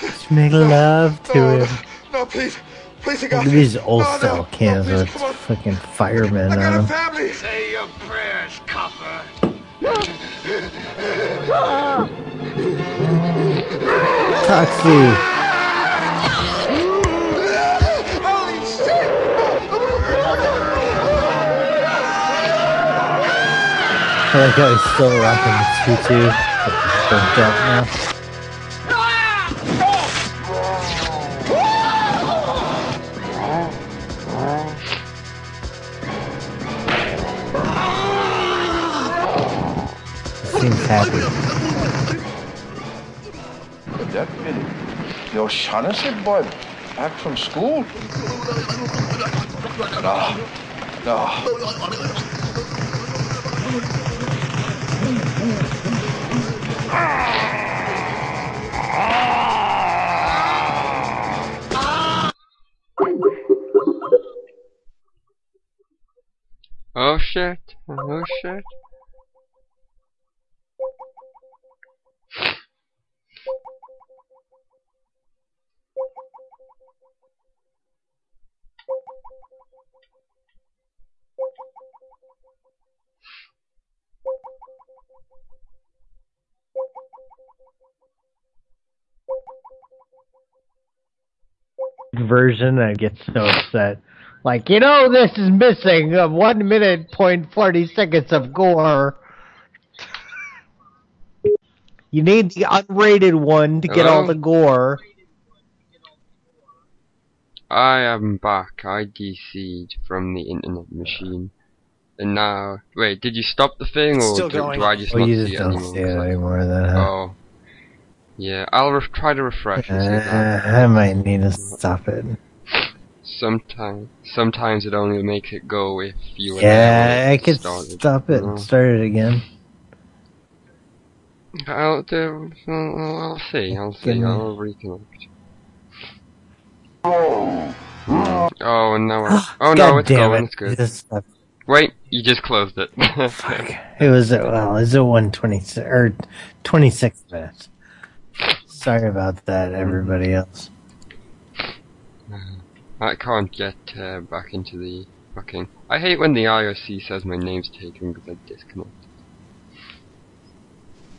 Just make no, love to no, him. No, please, please, God. Look at these old no, style no, cans no, please, with fucking firemen. I got a family. Say your prayers, copper. Toxic. I like how he's still rocking the tutu, but he's bumped up now. He seems happy. That kid, your son is a boy, back from school? No, no. Oh shit, oh shit. Version that gets so upset. Like, you know, this is missing uh, one minute point forty seconds of gore. You need the unrated one to Hello? Get all the gore. I am back. I D C'd from the internet machine. And now, wait, did you stop the thing, or do, do I just oh, not you just see don't it anymore? See it anymore then, huh? Oh, yeah. I'll ref try to refresh. Uh, I might need to stop it. Sometimes, sometimes it only makes it go if you. Yeah, I could started. Stop it no. and start it again. I'll do. I'll, I'll see. I'll see. Goodness. I'll reconnect. Oh, oh no! Oh no! It's going. It. It's good. Just wait, you just closed it. Fuck. It was at, well, it was at one twenty-six, or twenty-six minutes. Sorry about that, everybody else. I can't get uh, back into the fucking... I hate when the I R C says my name's taken because I disconnect.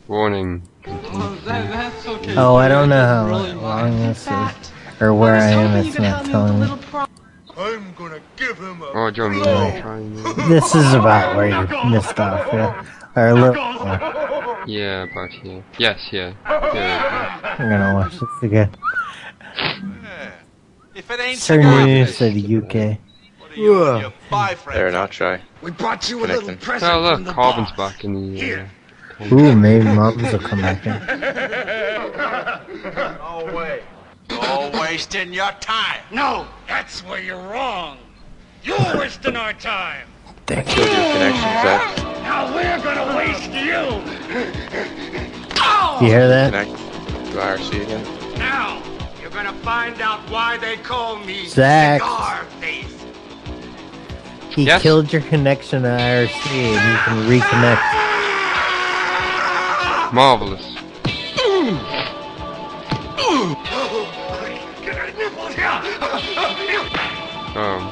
Warning. Oh, that, that's okay. Oh, I don't know how really long this is, or where I, I am, it's not telling me. I'm gonna give him a oh, John Lennon. This is about where you missed off, yeah. Or a little more. Yeah, about here. Yes, yeah. yeah. I'm gonna watch this again. If it ain't certain news to the U K. You, there, not try. We brought you a Connect little present. Oh look, from Carbon's boss. Back in the. Uh, here. Ooh, maybe Mums will come back in. No way. You're wasting your time. No, that's where you're wrong. You're wasting our time. Thank you. Now we're gonna waste you. You hear that? Connect to I R C again. Now you're gonna find out why they call me Zach. Cigar Face. He yes? killed your connection to I R C, and you can reconnect. Marvelous. Ooh. Ooh. Um.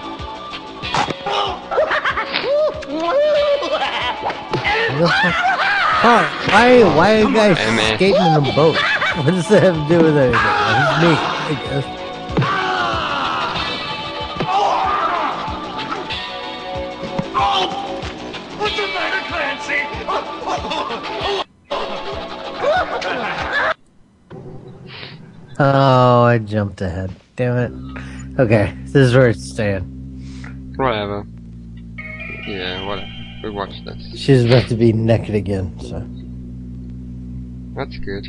Oh, why, why are you guys on, skating man. in a boat? What does that have to do with anything? It's me, I guess. Oh, I jumped ahead. Damn it. Okay, this is where it's staying. Whatever. Yeah, whatever. We watched this. She's about to be naked again, so. That's good.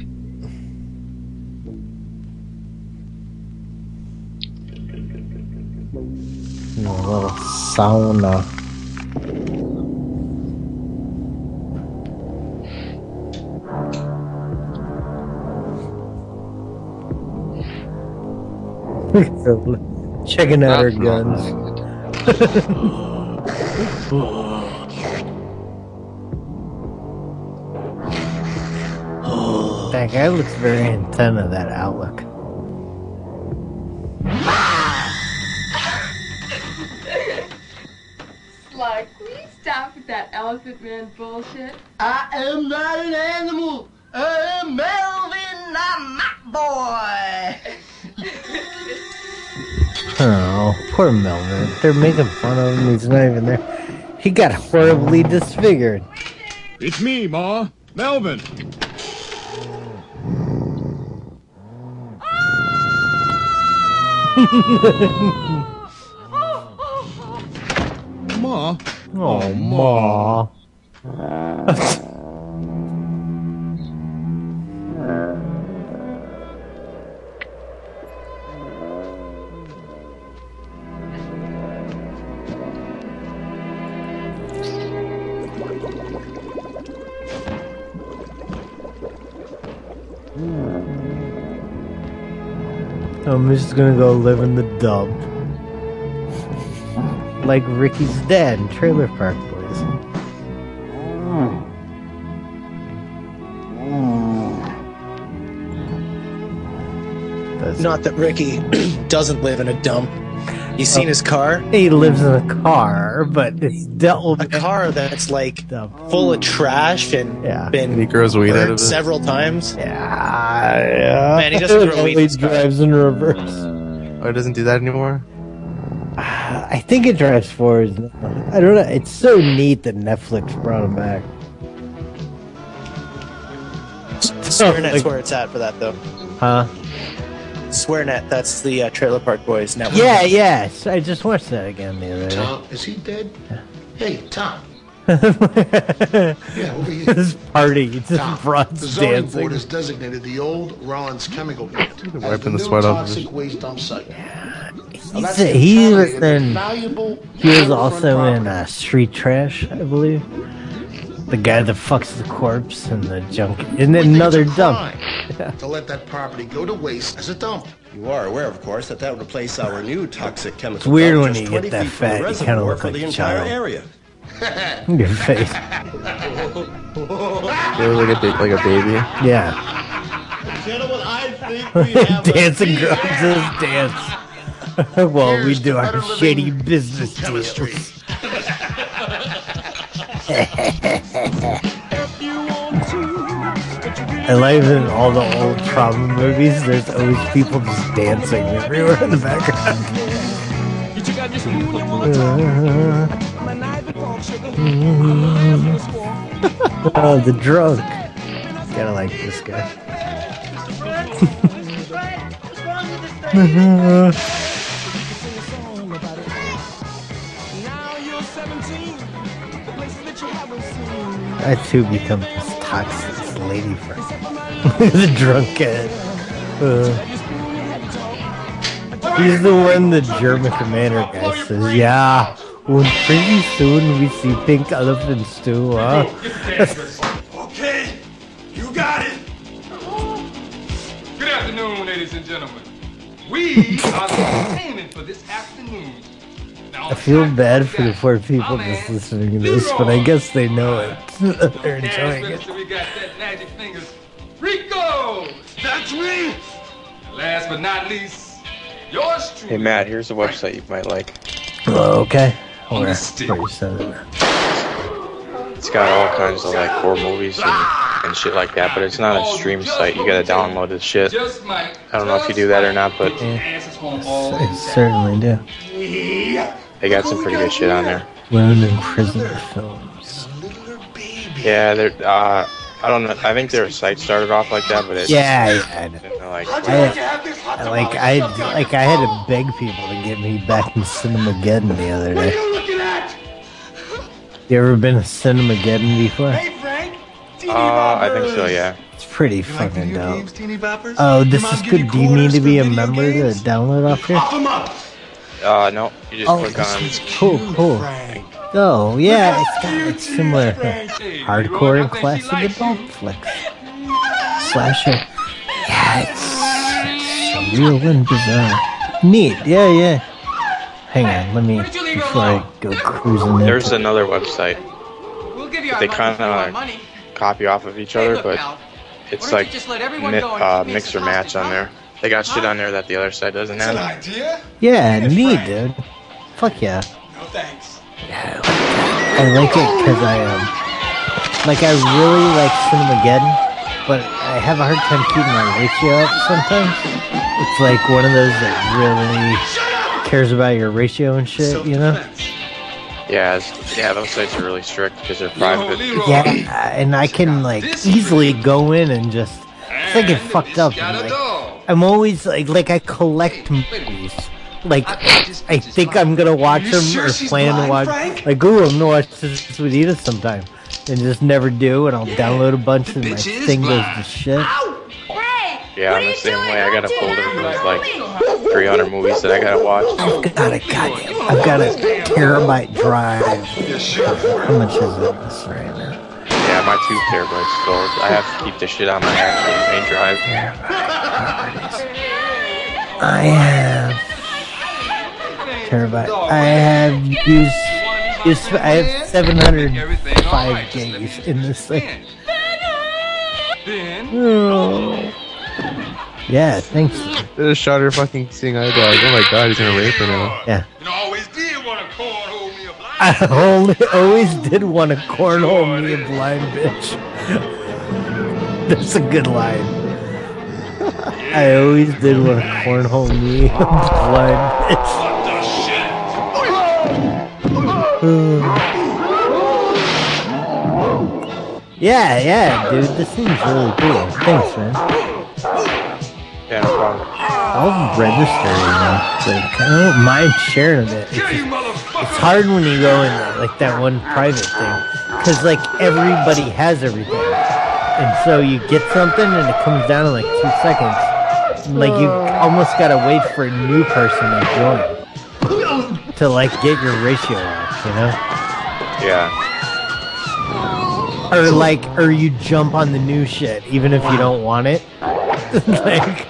A little sauna. Checking out That's her guns. That guy looks very intent on that outlook. Sly, please stop with that elephant man bullshit. I am not an animal. I am Melvin, I'm my boy. Oh, poor Melvin. They're making fun of him. He's not even there. He got horribly disfigured. It's me, Ma. Melvin. Ma. Oh, Ma. I'm just gonna go live in the dub. Like Ricky's dad in Trailer Park Boys. That's Not that Ricky doesn't live in a dump. You seen oh, his car? He lives in a car, but it's dealt with a car that's like dump. full of trash and yeah. been and he grows weed out of it several times. Yeah, yeah. Man, he doesn't grow weed. He drives in reverse. Oh, it doesn't do that anymore. Uh, I think it drives forward. I don't know. It's so neat that Netflix brought him back. SwearNet's like, where it's at for that, though. Huh? SwearNet, that's the uh, Trailer Park Boys network. Yeah, yeah. I just watched that again the other day. Tom, is he dead? Yeah. Hey, Tom. Yeah, over here. This party, it's just broads dancing. The zoning board has designated the old Rollins Chemical Plant as the new toxic waste dump site. Yeah. He's a, he was in, he was also in uh, Street Trash, I believe. The guy that fucks the corpse and the junk, and then another dump. Yeah. To let that property go to waste as a dump. You are aware, of course, that that would replace our new toxic chemical. It's weird when you get that fat, you kind of look like a child. Area. Your face. You look like a like a baby. Yeah. Gentlemen, I think we have dancing girls just dance. While well, we do our shady business deals. I like in all the old trauma movies, there's always people just dancing everywhere in the background. Oh, the drunk. Gotta like this guy. I too become this toxic lady friend. The drunk kid. Uh, he's the one the German commander guy says, yeah, well, pretty soon we see pink elephants too, huh? Okay, you got it. Good afternoon, ladies and gentlemen. We are the entertainment for this afternoon. I feel bad for the poor people just listening to this, but I guess they know it. They're enjoying it. We got that magic fingers. Rico! That's me! Last but not least, Hey Matt, here's a website you might like. Okay. Where? It's got all kinds of like horror movies and, and shit like that, but it's not a stream site. You gotta download this shit. I don't know if you do that or not, but yeah, I certainly do. They got some pretty good shit on there. Wound and prisoner films. Yeah, they're. Uh, I don't know. I think their site started off like that, but it yeah, I, I know. Like, I, I, like I like I had to beg people to get me back in Cinemageddon the other day. What are you looking at? You ever been to Cinemageddon before? Hey Frank, teeny uh, I think so. Yeah. It's pretty you fucking like dope. Games, oh, this is good. Do you need to be a member games? to download off here? Pop 'em up. Uh, no. You just oh, click on. Cool, cool. Frank. Oh, yeah, it's got like similar hardcore and classic adult flicks. Slasher. Yeah, it's surreal and bizarre. Neat, yeah, yeah. Hang on, let me, before I go cruising there. There's another website. They kind of copy off of each other, but it's like uh, mix or match on there. They got shit on there that the other side doesn't have. Yeah, neat, dude. Fuck yeah. No thanks. Yeah, I like it because I um, like I really like Cinemageddon, but I have a hard time keeping my ratio up sometimes. It's like one of those that really cares about your ratio and shit, you know? Yeah, yeah, those sites are really strict because they're private. Yeah, and I can like easily go in and just it's like get fucked up. And, like, I'm always like like I collect movies. Like, I think I'm gonna watch them sure or plan blind, to watch. Frank? Like, ooh, I'm gonna watch this with Edith sometime. And just never do, and I'll yeah, download a bunch and my thing goes to shit. Hey, yeah, I'm the same way. I got a folder with like three hundred movies that I gotta watch. I've got a goddamn, I've got a terabyte drive. How much is this right now? Yeah, my two terabytes gold. I have to keep this shit on my actual main drive. I have. Terabyte. I have used, used I have seven hundred five gigs in this thing. Oh. Yeah, thanks. There's Shutter fucking seeing eye dog. Oh my god, he's gonna rape her now. Yeah. Always did want to cornhole me a blind. I always did want to cornhole me a blind bitch. That's a good line. I always did want to cornhole me a blind bitch. Uh, yeah, yeah, dude, this seems really cool. Thanks, man. Yeah, no problem. I'll register now. Like, I don't mind sharing it. It's, it's hard when you go in like that one private thing, because like everybody has everything, and so you get something and it comes down in like two seconds. Like you almost gotta wait for a new person to join to like get your ratio out. You know? Yeah. Or like, or you jump on the new shit, even if you don't want it. Like,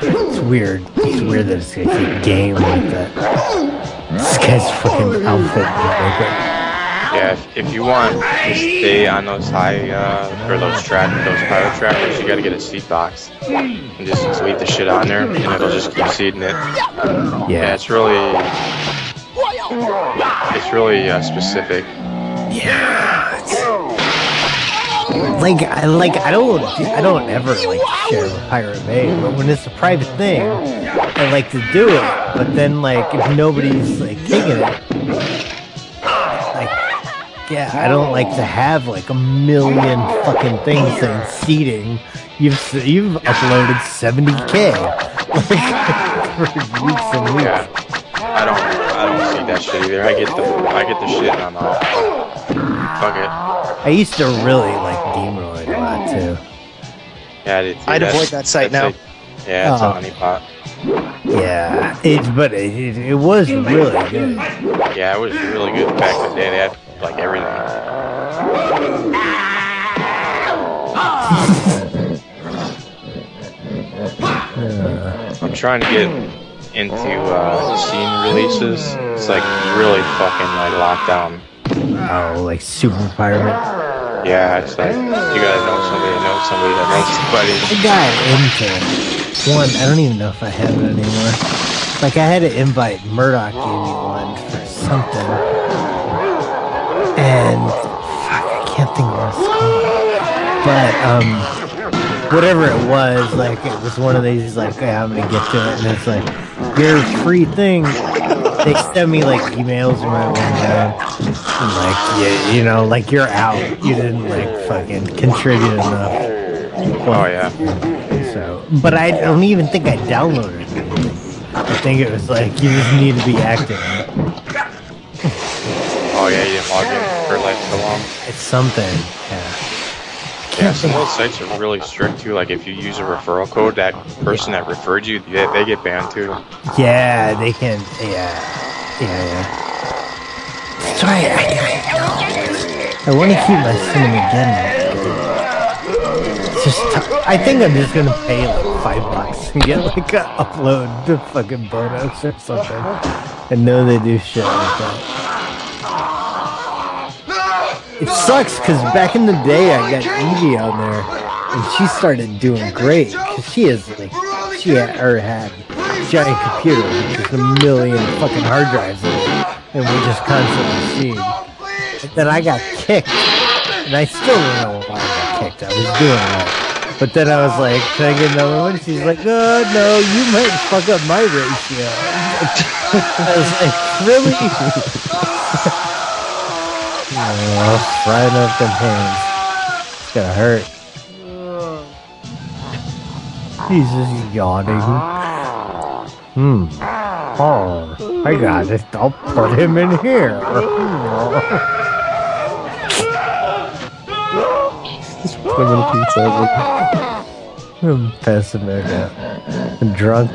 it's weird. It's weird that it's gonna keep game like that. This guy's fucking outfit. Yeah, if, if you want to stay on those high, uh, or those track, those power trackers, you gotta get a seed box. And just leave the shit on there, and it'll just keep seeding it. Yeah, yeah it's really... It's really uh, specific. Yeah. It's like I like I don't I don't ever like share with Pirate Bay, but when it's a private thing, I like to do it. But then like if nobody's like taking it, like yeah, I don't like to have like a million fucking things saying seating. You've you've uploaded seventy K like, for weeks and weeks. Yeah. I don't, I don't see that shit either. I get the, I get the shit and I'm off. Fuck it. I used to really like Demonoid a lot too. Yeah, I did. I'd avoid that site now. Like, yeah, it's oh. a honeypot. Yeah, it, but it, it, it was really good. Yeah, it was really good back in the day. They had like everything. uh, I'm trying to get into uh, scene releases. It's like really fucking like locked down. Oh, like super pirate. Yeah, it's like you gotta know somebody that knows somebody that knows somebody. I got into one. I don't even know if I have it anymore. Like, I had an invite. Murdoch gave me one for something. And, fuck, I can't think what it's called. But, um, whatever it was, like, it was one of these, he's like, yeah, I'm going to get to it. And it's like, your free thing. They send me, like, emails in my window. And, like, you, you know, like, you're out. You didn't, like, fucking contribute enough. Oh, yeah. So, but I don't even think I downloaded it. I think it was like, you just need to be active. Oh, yeah, you didn't log in for, like, so long. It's something, yeah. Yeah, some of those sites are really strict, too. Like, if you use a referral code, that person yeah. that referred you, they, they get banned, too. Yeah, they can, yeah. Yeah, yeah. So I, I, I, I want to keep my Cinemageddon. Just t- I think I'm just gonna pay like five bucks and get like an upload to fucking bonus or something. I know they do shit like that. It sucks because back in the day I got Evie on there and she started doing great. Cause she is like, she had, or had a giant computer with just a million fucking hard drives in it. And we just constantly see. But then I got kicked and I still don't know why. I was doing that. But then I was like, can I get another one? She's like, oh, no, you might fuck up my ratio. I was like, really? Oh, frying up them hands. It's gonna hurt. He's just yawning. Hmm. Oh, I got it. I'll put him in here. Little pizza. I'm passing back out. I'm drunk.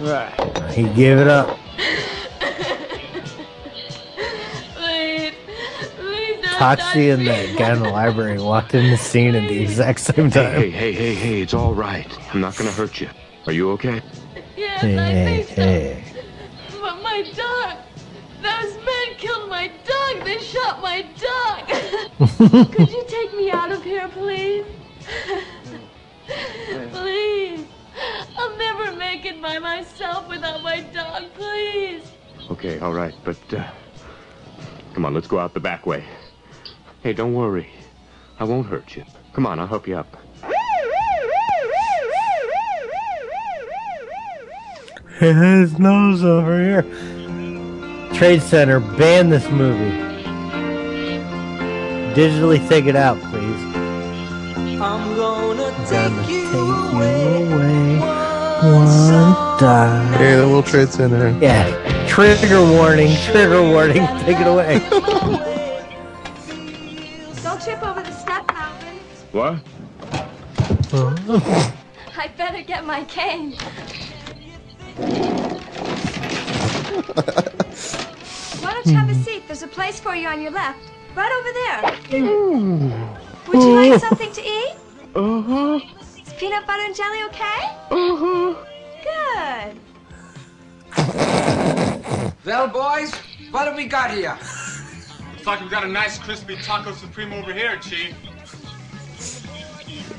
Right. He gave it up. Wait. Please don't. Toxie and that guy in the library walked in the scene at the exact same time. Hey, hey, hey, hey, it's all right. I'm not gonna hurt you. Are you okay? Yes, hey, I think so. Hey. My dog! Those men killed my dog! They shot my dog! Could you take me out of here, please? Please! I'll never make it by myself without my dog, please! Okay, alright, but, uh... come on, let's go out the back way. Hey, don't worry. I won't hurt you. Come on, I'll help you up. His nose over here. Trade Center, ban this movie. Digitally take it out, please. I'm gonna, gonna take, take you away, away. One time. Hey, the little Trade Center. Yeah. Trigger warning. Trigger warning. Take it away. Don't trip over the step mountain. What? I better get my cane. Why don't you have a seat? There's a place for you on your left. Right over there. Mm. Would you like something to eat? Uh-huh. Is peanut butter and jelly okay? Uh-huh. Good. Well, boys, what have we got here? Looks like we've got a nice crispy taco supreme over here, Chief.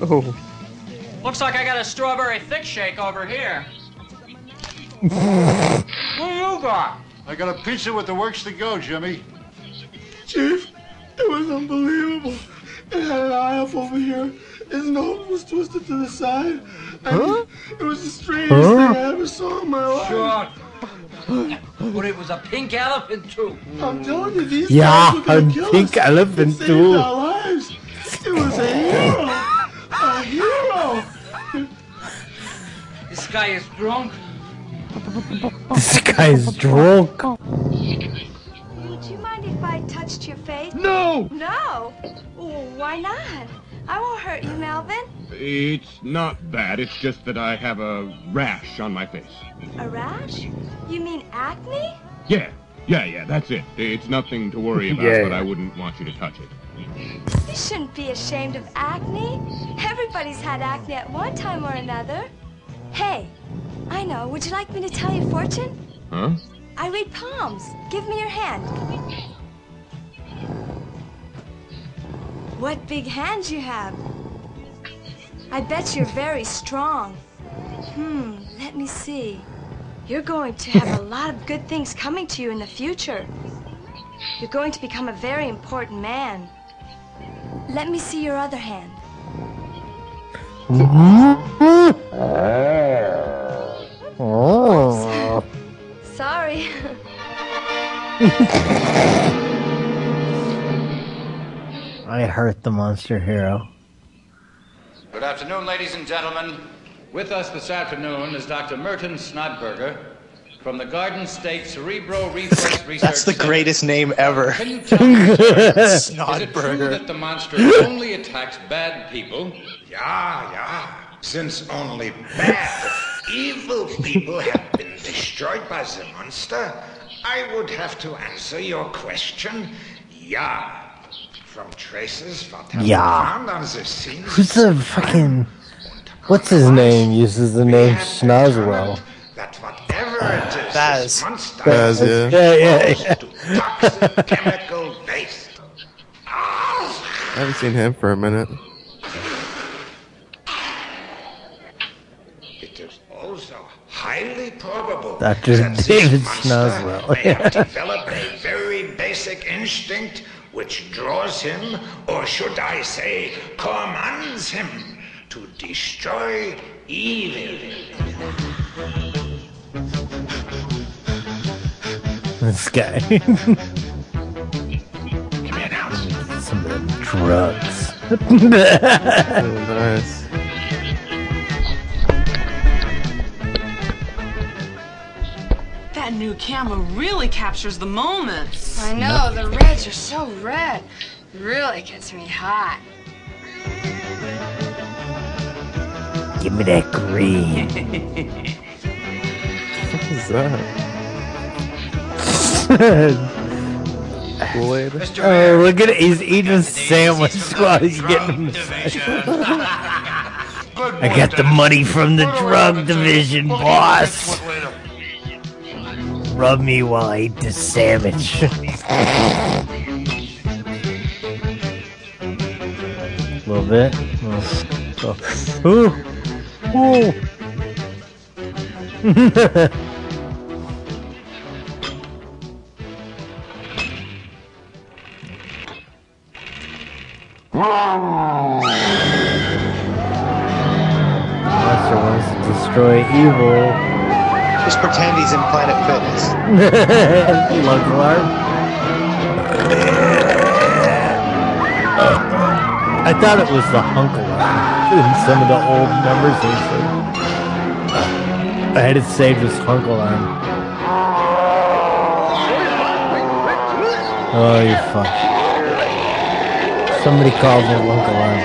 Oh. Looks like I got a strawberry thick shake over here. What you got? I got a pizza with the works to go, Jimmy. Chief, it was unbelievable. It had an eye up over here. His nose was twisted to the side. Huh? It was the strangest huh? thing I ever saw in my life. Sure. But it was a pink elephant, too. I'm telling you, these yeah, guys were going to kill us. Yeah, a pink elephant, too. Our lives. It was a hero. A hero. This guy is drunk. This guy's drunk. Would you mind if I touched your face? No! No? Why not? I won't hurt you, Melvin. It's not bad. It's just that I have a rash on my face. A rash? You mean acne? Yeah. Yeah, yeah, that's it. It's nothing to worry about, yeah. But I wouldn't want you to touch it. You shouldn't be ashamed of acne. Everybody's had acne at one time or another. Hey. I know. Would you like me to tell your fortune? Huh? I read palms. Give me your hand. What big hands you have. I bet you're very strong. Hmm, let me see. You're going to have a lot of good things coming to you in the future. You're going to become a very important man. Let me see your other hand. Oh. Sorry. I hurt the monster hero. Good afternoon, ladies and gentlemen. With us this afternoon is Doctor Merton Snodberger from the Garden State Cerebro Reflex Research That's the Center. Greatest name ever. Can you tell me, sir, Snodberger. Is it true that the monster only attacks bad people? Yeah, yeah. Since only bad, evil people have been destroyed by the monster, I would have to answer your question, yeah. From traces what have yeah. found on the scene. Who's the fucking... What's his name? Uses the name Snazwell. That whatever it is, that is monster is yeah, yeah, yeah. to toxic chemical waste. I haven't seen him for a minute. It is also highly probable Doctor that David Snazwell may have developed a very basic instinct which draws him, or should I say, commands him. To destroy evil. This guy. Some drugs. Nice. That new camera really captures the moments. I know, the reds are so red. It really gets me hot. Give me that green. What is that? Oh, look at it. He's eating a sandwich while he's getting I got the money from the drug division, boss. Rub me while I eat this sandwich. A little bit. Oh. Ooh. Ooh. Monster wants to destroy evil. Just pretend he's in Planet Fitness. Local art. I thought it was the Hunkle in some of the old numbers. Uh, I had it saved as Hunkle arm. Oh, you fuck. Somebody calls it Hunkle arm.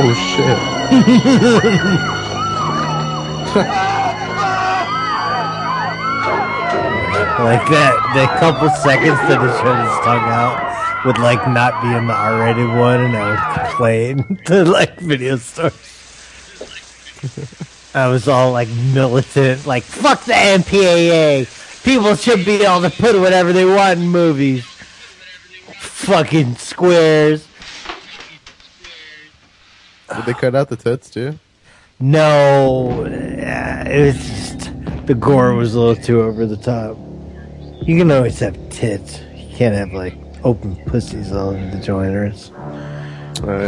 Oh, shit. Like that, that couple seconds that it showed his tongue out would like not be in the R-rated one, and I would complain to like video stores. I was all like militant, like fuck the M P A A. People should be able to put whatever they want in movies. Fucking squares. Did they cut out the tits too? No, it was just, the gore was a little too over the top. You can always have tits. You can't have, like, open pussies all over the jointers. Oh,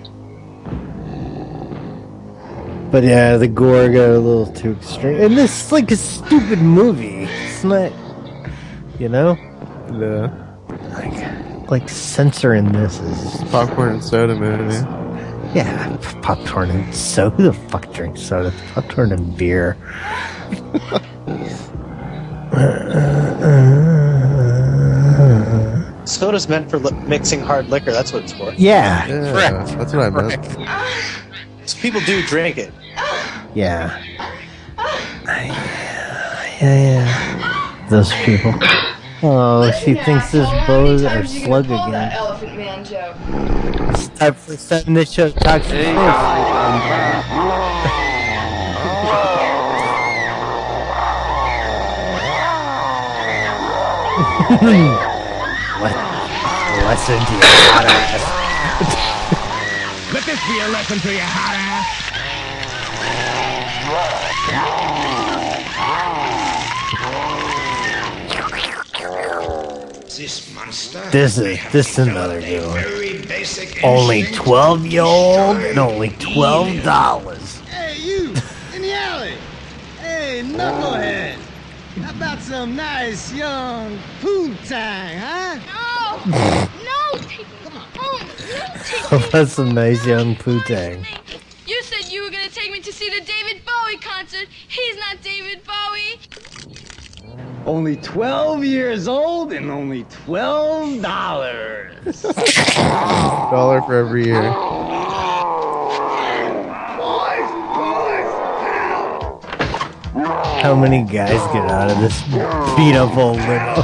yeah. But, yeah, the gore got a little too extreme. And this is, like, a stupid movie. It's not, you know? Yeah. Like, like censoring this is... Popcorn and soda movie. Yeah, popcorn and soda. Who the fuck drinks soda? Popcorn and beer. Soda's meant for li mixing hard liquor. That's what it's for. Yeah, yeah, correct. That's what I meant. So people do drink it. Yeah. Yeah, yeah. Those people. Oh, she yeah, thinks this bows are slug again. I've sent this show toxic. Lesson to your hot ass. Let this be a lesson to your hot ass. This monster. This is this is another dude. Only twelve year old and only twelve dollars. Hey you in the alley. Hey knucklehead. How about some nice young poontang, huh? No! No! Take me home! No, take me! How about some nice young poontang? You said you were gonna take me to see the David Bowie concert! He's not David Bowie! Only twelve years old and only twelve dollars! Dollar for every year. How many guys get out of this beat up old limo?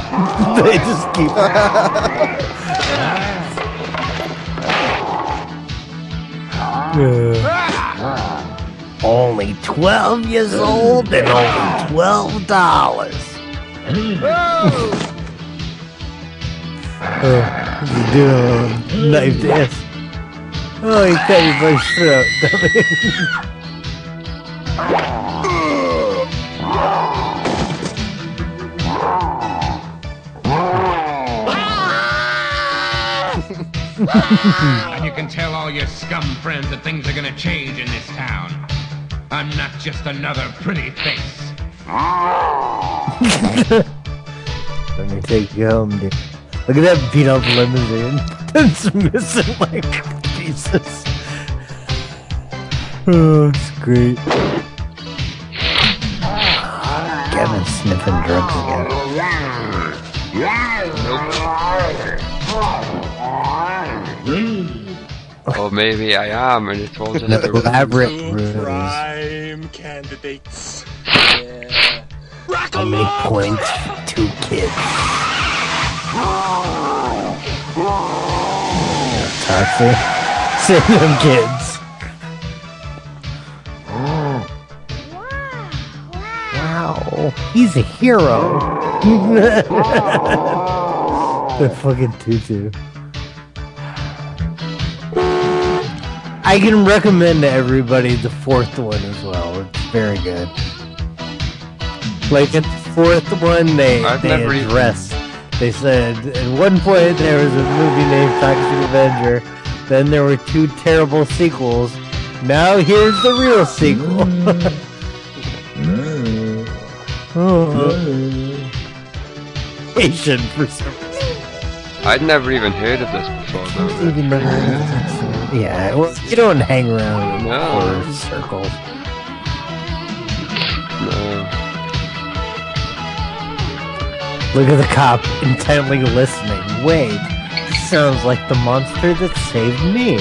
They just keep. uh. Only twelve years old and only twelve dollars. uh, do a knife dance. Oh, he cut his wife's throat. And you can tell all your scum friends that things are gonna change in this town. I'm not just another pretty face. Let me take you home, dude. Look at that beat up limousine. It's missing like Jesus. Oh, it's great. Kevin's sniffing drugs again. Or maybe I am, and it holds another elaborate ruse. Prime candidates. Yeah. I make points for two kids. Toxic. Send them kids. Wow. He's a hero. The fucking tutu. I can recommend to everybody the fourth one as well. It's very good. Like, at the fourth one, they, they addressed. Even... They said, at one point, there was a movie named Toxic Avenger. Then there were two terrible sequels. Now here's the real sequel. mm. oh. Patient for some reason. I'd never even heard of this before, though. Even never heard of this. Yeah, well, you don't hang around in a no. circle. No. Look at the cop intently listening. Wait, this sounds like the monster that saved me.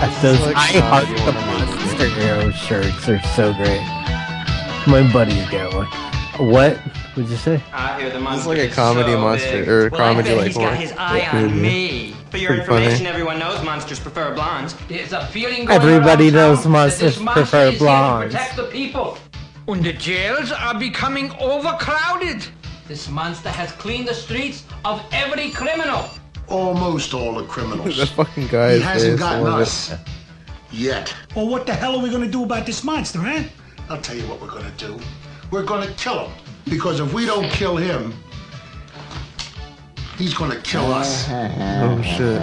That says, like, I heart the monster hero shirts are so great. My buddy's got one. What would you say? I hear the monster. It's like a comedy so monster, big. Or a well, comedy like one. He's got his eye on mm-hmm. me. For your Pretty information, funny. Everyone knows monsters prefer blondes. There's a feeling going Everybody knows monsters monster prefer blondes. Protect the people. And the jails are becoming overcrowded. This monster has cleaned the streets of every criminal. Almost all the criminals. That fucking guy he hasn't gotten us yet. Well, what the hell are we going to do about this monster, huh? I'll tell you what we're going to do. We're going to kill him. Because if we don't kill him... He's gonna kill us. Oh shit.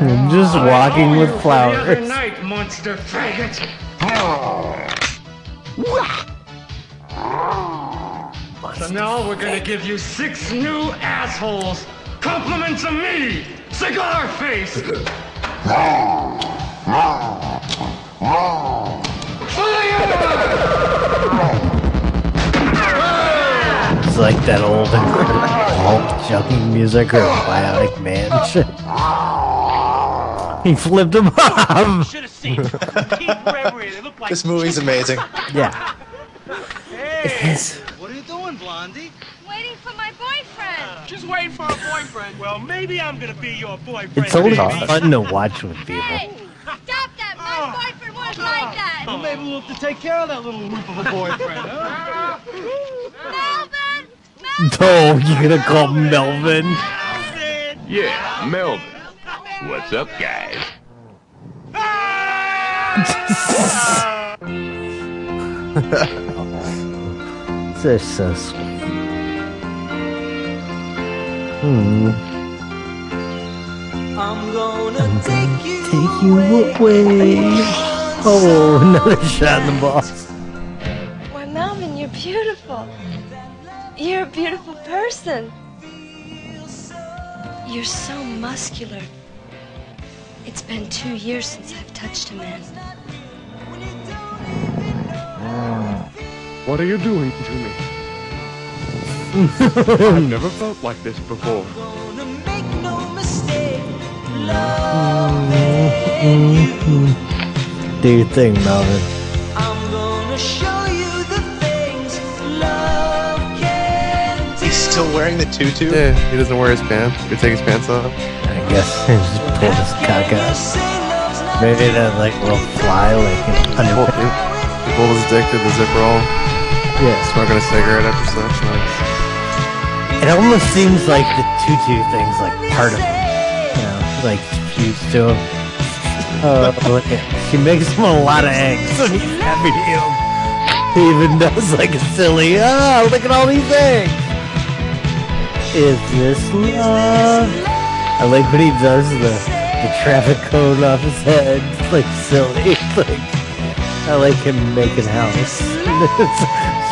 I'm just walking with flowers. Good night, monster faggot. So now we're gonna give you six new assholes. Compliments of me, cigar face. Fire! Like that old Hulk chucking music or Bionic Man shit. He flipped him off. Should have seen. This movie's amazing. Yeah. Hey, what are you doing, Blondie? Waiting for my boyfriend. Just waiting for a boyfriend. Well, maybe I'm gonna be your boyfriend. It's always fun to watch with people. Hey, stop that! My boyfriend was like that. Well, maybe we'll have to take care of that little wimp of a boyfriend. Huh? No, you're gonna call Melvin? Melvin. Yeah, Melvin. What's up, guys? They're so sweet. Hmm. I'm gonna take you, take you away. away. Oh, another shot in the balls. Why, Melvin, you're beautiful. You're a beautiful person. You're so muscular. It's been two years since I've touched a man. What are you doing to me? I've never felt like this before. I'm gonna make no mistake, loving you. Do your thing, Melvin. I'm gonna show you the things love can do. He's still wearing the tutu? Yeah, he doesn't wear his pants. He could take his pants off. I guess he just pulled his cock out. Maybe that like little fly like an underwear. He pulled his dick through the zip roll. Yeah, smoking a cigarette after sex. Nice. It almost seems like the tutu thing's like part of him. You know, like fused to him. Uh, look at she makes him a lot of eggs. He's happy to eat them. He even does like a silly, oh, look at all these eggs. Is this love? I like when he does the, the traffic cone off his head. It's like silly. It's like, I like him making house.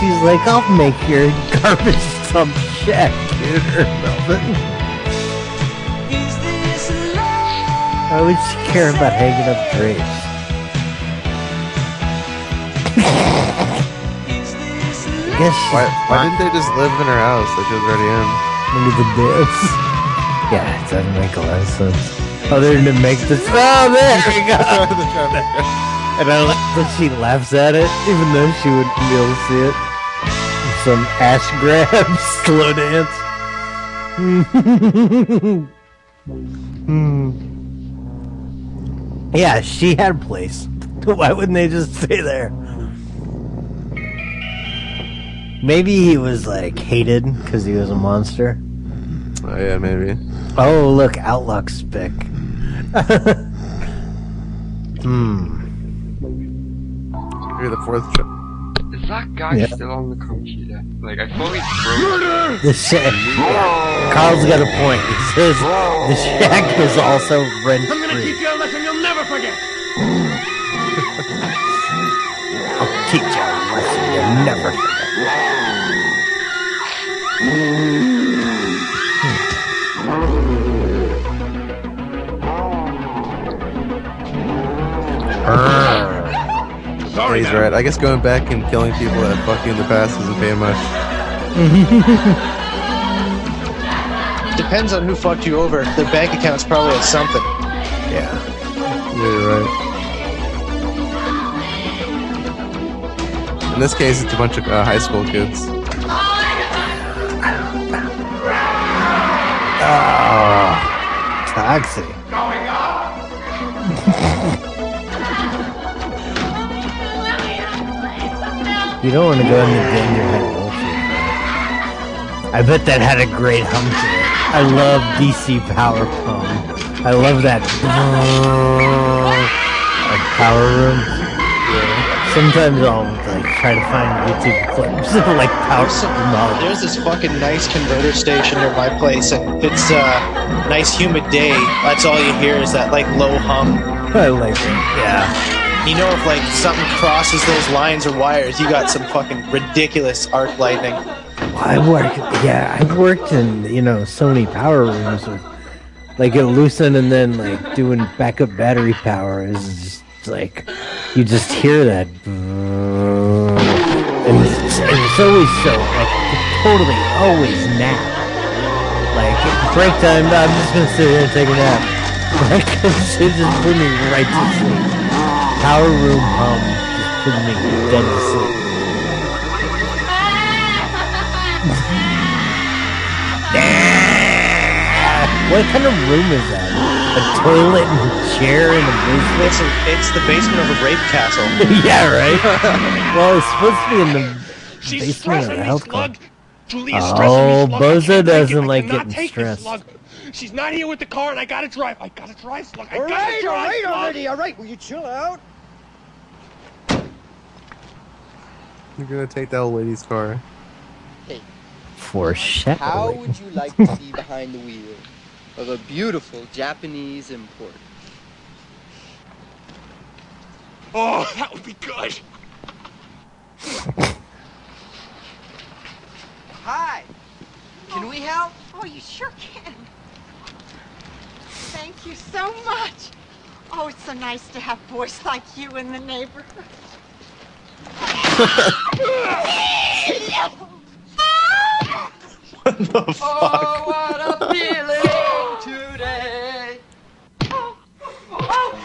She's like, I'll make your garbage dump shack, dude, or something. Why would she care about hanging up drapes? I guess she, why, why didn't they just live in her house that she was already in? Maybe the dance. Yeah, it doesn't make a lot of sense. Other than to make this... Oh, there we go! The traffic. And I like that she laughs at it, even though she wouldn't be able to see it. Some ash grabs, slow dance. mm. Yeah, she had a place. Why wouldn't they just stay there? Maybe he was like hated because he was a monster. Oh yeah, maybe. Oh look, Outlook Spick. Hmm. The fourth trip. Is that guy yeah. still on the computer? Like, I fully broke the shack. Yeah. Carl's got a point. He says the shack was also rent free. I'm gonna teach you a lesson you'll never forget. I'll teach you a lesson you'll never forget. uh. Sorry, he's right. I guess going back and killing people that fuck you in the past isn't paying much. Depends on who fucked you over. Their bank account's probably at something. Yeah. You're right. In this case, it's a bunch of uh, high school kids. Oh, toxic. Going up. You don't want to go in the danger head. I bet that had a great hum to it. I love D C Power Pump. I love that. Like Power Room. Yeah. Sometimes I'll like try to find YouTube clips of like Power Pump. There's this fucking nice converter station near my place, and it's a uh, nice humid day. That's all you hear is that like low hum. I like it. Yeah. You know, if like something crosses those lines or wires, you got some fucking ridiculous arc lightning. Well, I work, yeah, I worked in, you know, so many power rooms with like it loosened and then like doing backup battery power is just like you just hear that, and it's, and it's always so like totally always nap. Like break time, no, I'm just gonna sit here and take a nap. Like it just put me right to sleep. Power room hum just couldn't make me dead to sleep. What kind of room is that? A toilet and a chair and a basement? It's, a, it's the basement of a rape castle. Yeah, right? Well, it's supposed to be in the She's basement of a health club. Julie is stressing oh, me. Oh, Bozo doesn't like getting stressed. She's not here with the car, and I gotta drive. I gotta drive, Slug. I all gotta right, drive, All right, Slug. already. All right, will you chill out? You're gonna take that old lady's car. Hey. For shit. How would you like to see behind the wheel of a beautiful Japanese import? Oh, that would be good. Hi. Can we help? Oh, you sure can. Thank you so much. Oh, it's so nice to have boys like you in the neighborhood. What the fuck? Oh, what a feeling today. Oh, oh, oh.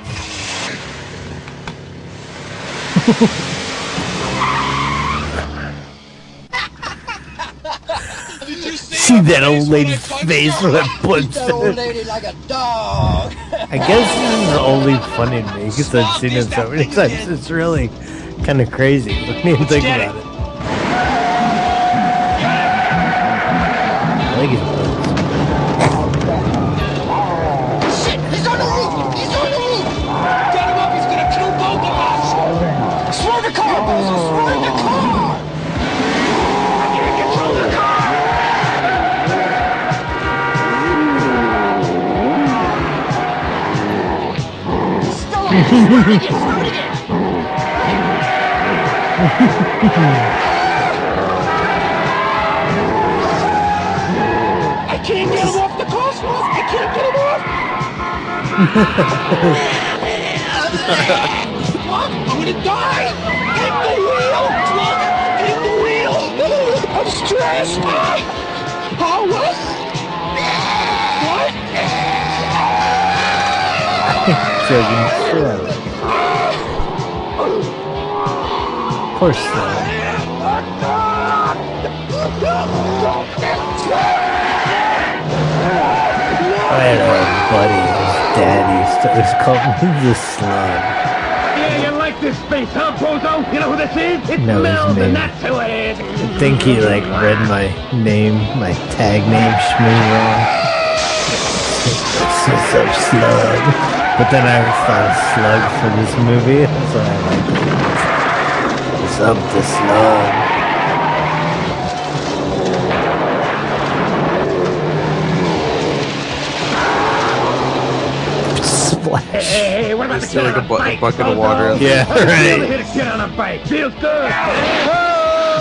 See that old lady's face when I punched that old lady like a dog. I guess this is only funny to me because I've seen it so many times. It's really kind of crazy. Let me think about it. I think it's shit, he's on the roof! He's on the roof! Get him up, he's gonna kill both of us! Swerve the car, Bozo! Swerve the car! I can't get him off the course, I can't get him off. I'm gonna die. Hit the wheel, Plug. Hit the wheel. I'm stressed. Oh, what? What? Of course so. I had a buddy, his daddy used to call me the Slug. Yeah, you like this space, huh, Bozo? You know who this is? It's no, Mel, and that's who it is. I think he, like, read my name, my tag name, Shmoo. It's so Slug. But then I found Slug for this movie, so I like it. It's up to Slug. Splash. Hey, hey, what about the kid like on a, bu bike? a bucket oh, of water. No. Yeah, right. I hit a kid on a bike. Feels good. Oh,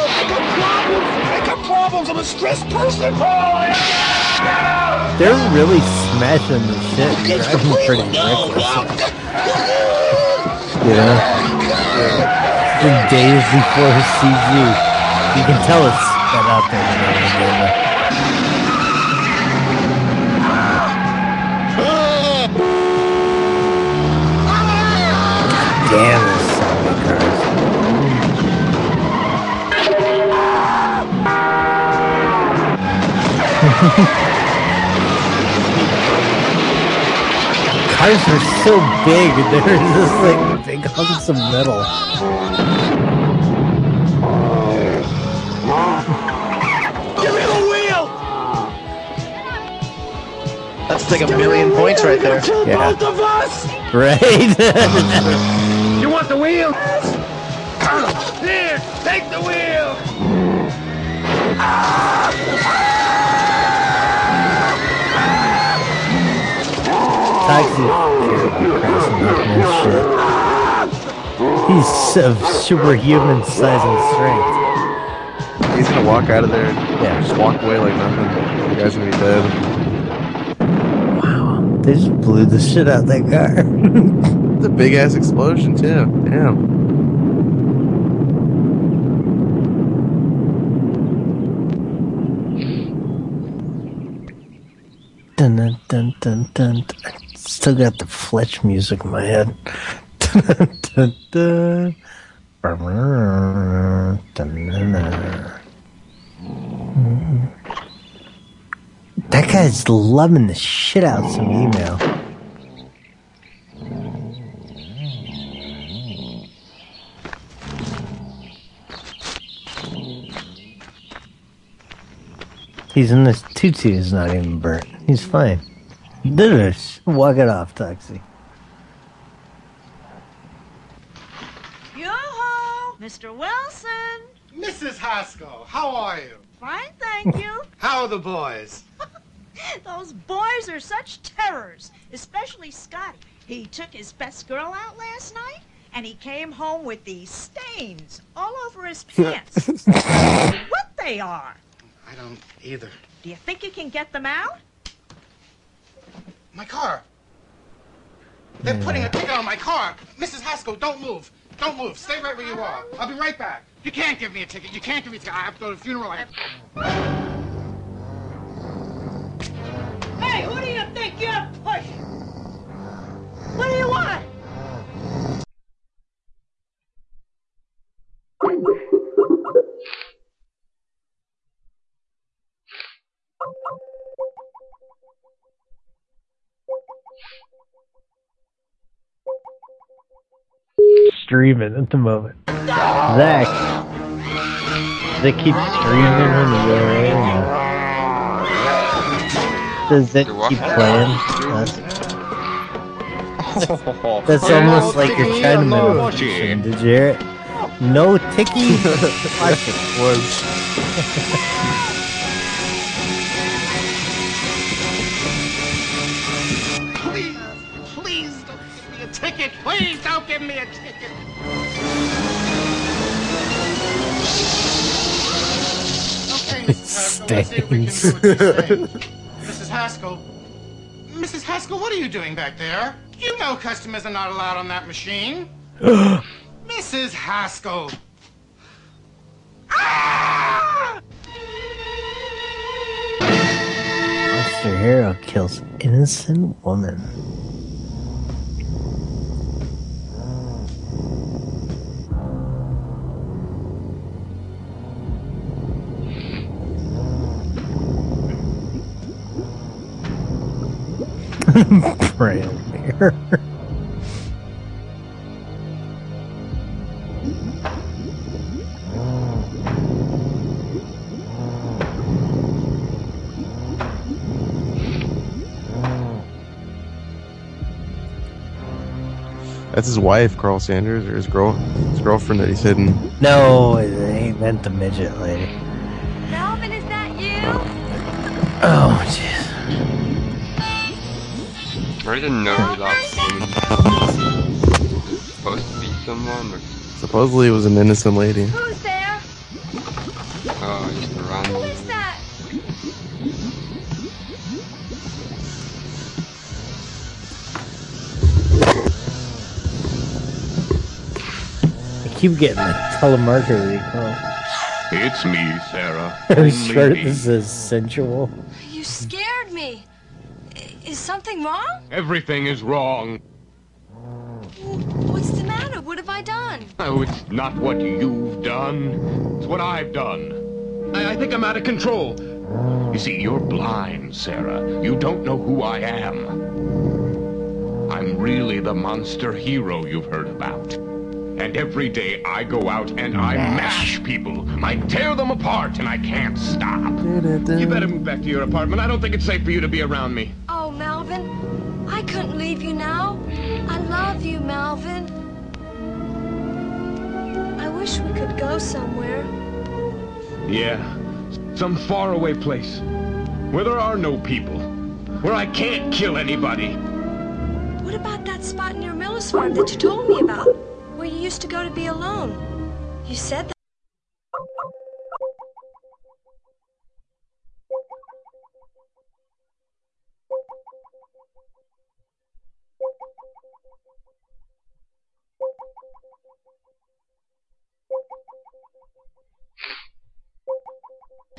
I got problems. I got problems. I'm a stressed person. Oh, yeah. They're really smashing the shit and driving pretty reckless. You know? Yeah. The days before his C G. You can tell it's sped out there. Damn it. Cars are so big, they're just like big hunks of metal. Give me the wheel! That's like a million points right there. Yeah. Both of us! Right? You want the wheel? Here, take the wheel! Ah! Toxic Avenger. He's of superhuman size and strength. He's gonna walk out of there and yeah. just walk away like nothing. You guys are gonna be dead. Wow, they just blew the shit out of that car. It's a big ass explosion, too. Damn. Dun, dun, dun, dun, dun. I still got the Fletch music in my head. Dun, dun, dun, dun. That guy's loving the shit out of some email. He's in this tutu is not even burnt. He's fine. This. Walk it off, Toxie. Yo-ho! Mister Wilson! Missus Haskell, how are you? Fine, thank you. How are the boys? Those boys are such terrors, especially Scotty. He took his best girl out last night, and he came home with these stains all over his pants. I don't know what they are. I don't either. Do you think you can get them out? My car. They're yeah. putting a ticket on my car. Missus Haskell, don't move. Don't move. Stay right where you are. I'll be right back. You can't give me a ticket. You can't give me a ticket. I have to go to the funeral. I... Hey, who do you think you're pushing? What do you want? Streaming at the moment. Zach, they keep streaming in the area. Does it keep playing? That's, that's almost like your Chinaman no impression. Did you hear it? No ticky. was. Please don't give me a ticket. Okay, Missus Haskell, let's see if we can do what you say. Missus Haskell, Missus Haskell, what are you doing back there? You know customers are not allowed on that machine. Missus Haskell. Ah! Mister Hero kills innocent woman. Braille mirror. That's his wife, Carl Sanders, or his girl, his girlfriend that he's hidden. No, he meant the midget lady. Melvin, is that you? Oh, jeez. I didn't know he lost him. Supposed to be someone? Or... Supposedly it was an innocent lady. Who's there? Oh, he's the wrong one. Who is that? I keep getting a telemarketer recall. It's me, Sarah. I'm sure this is sensual. You scared me. Is something wrong? Everything is wrong. What's the matter? What have I done? Oh, it's not what you've done. It's what I've done. I, I think I'm out of control. You see, you're blind, Sarah. You don't know who I am. I'm really the monster hero you've heard about. And every day I go out and I mash people. I tear them apart and I can't stop. You better move back to your apartment. I don't think it's safe for you to be around me. Oh, Melvin, I couldn't leave you now. I love you, Melvin. I wish we could go somewhere. Yeah, some faraway place. Where there are no people. Where I can't kill anybody. What about that spot near Miller's farm that you told me about? Where you used to go to be alone. You said that.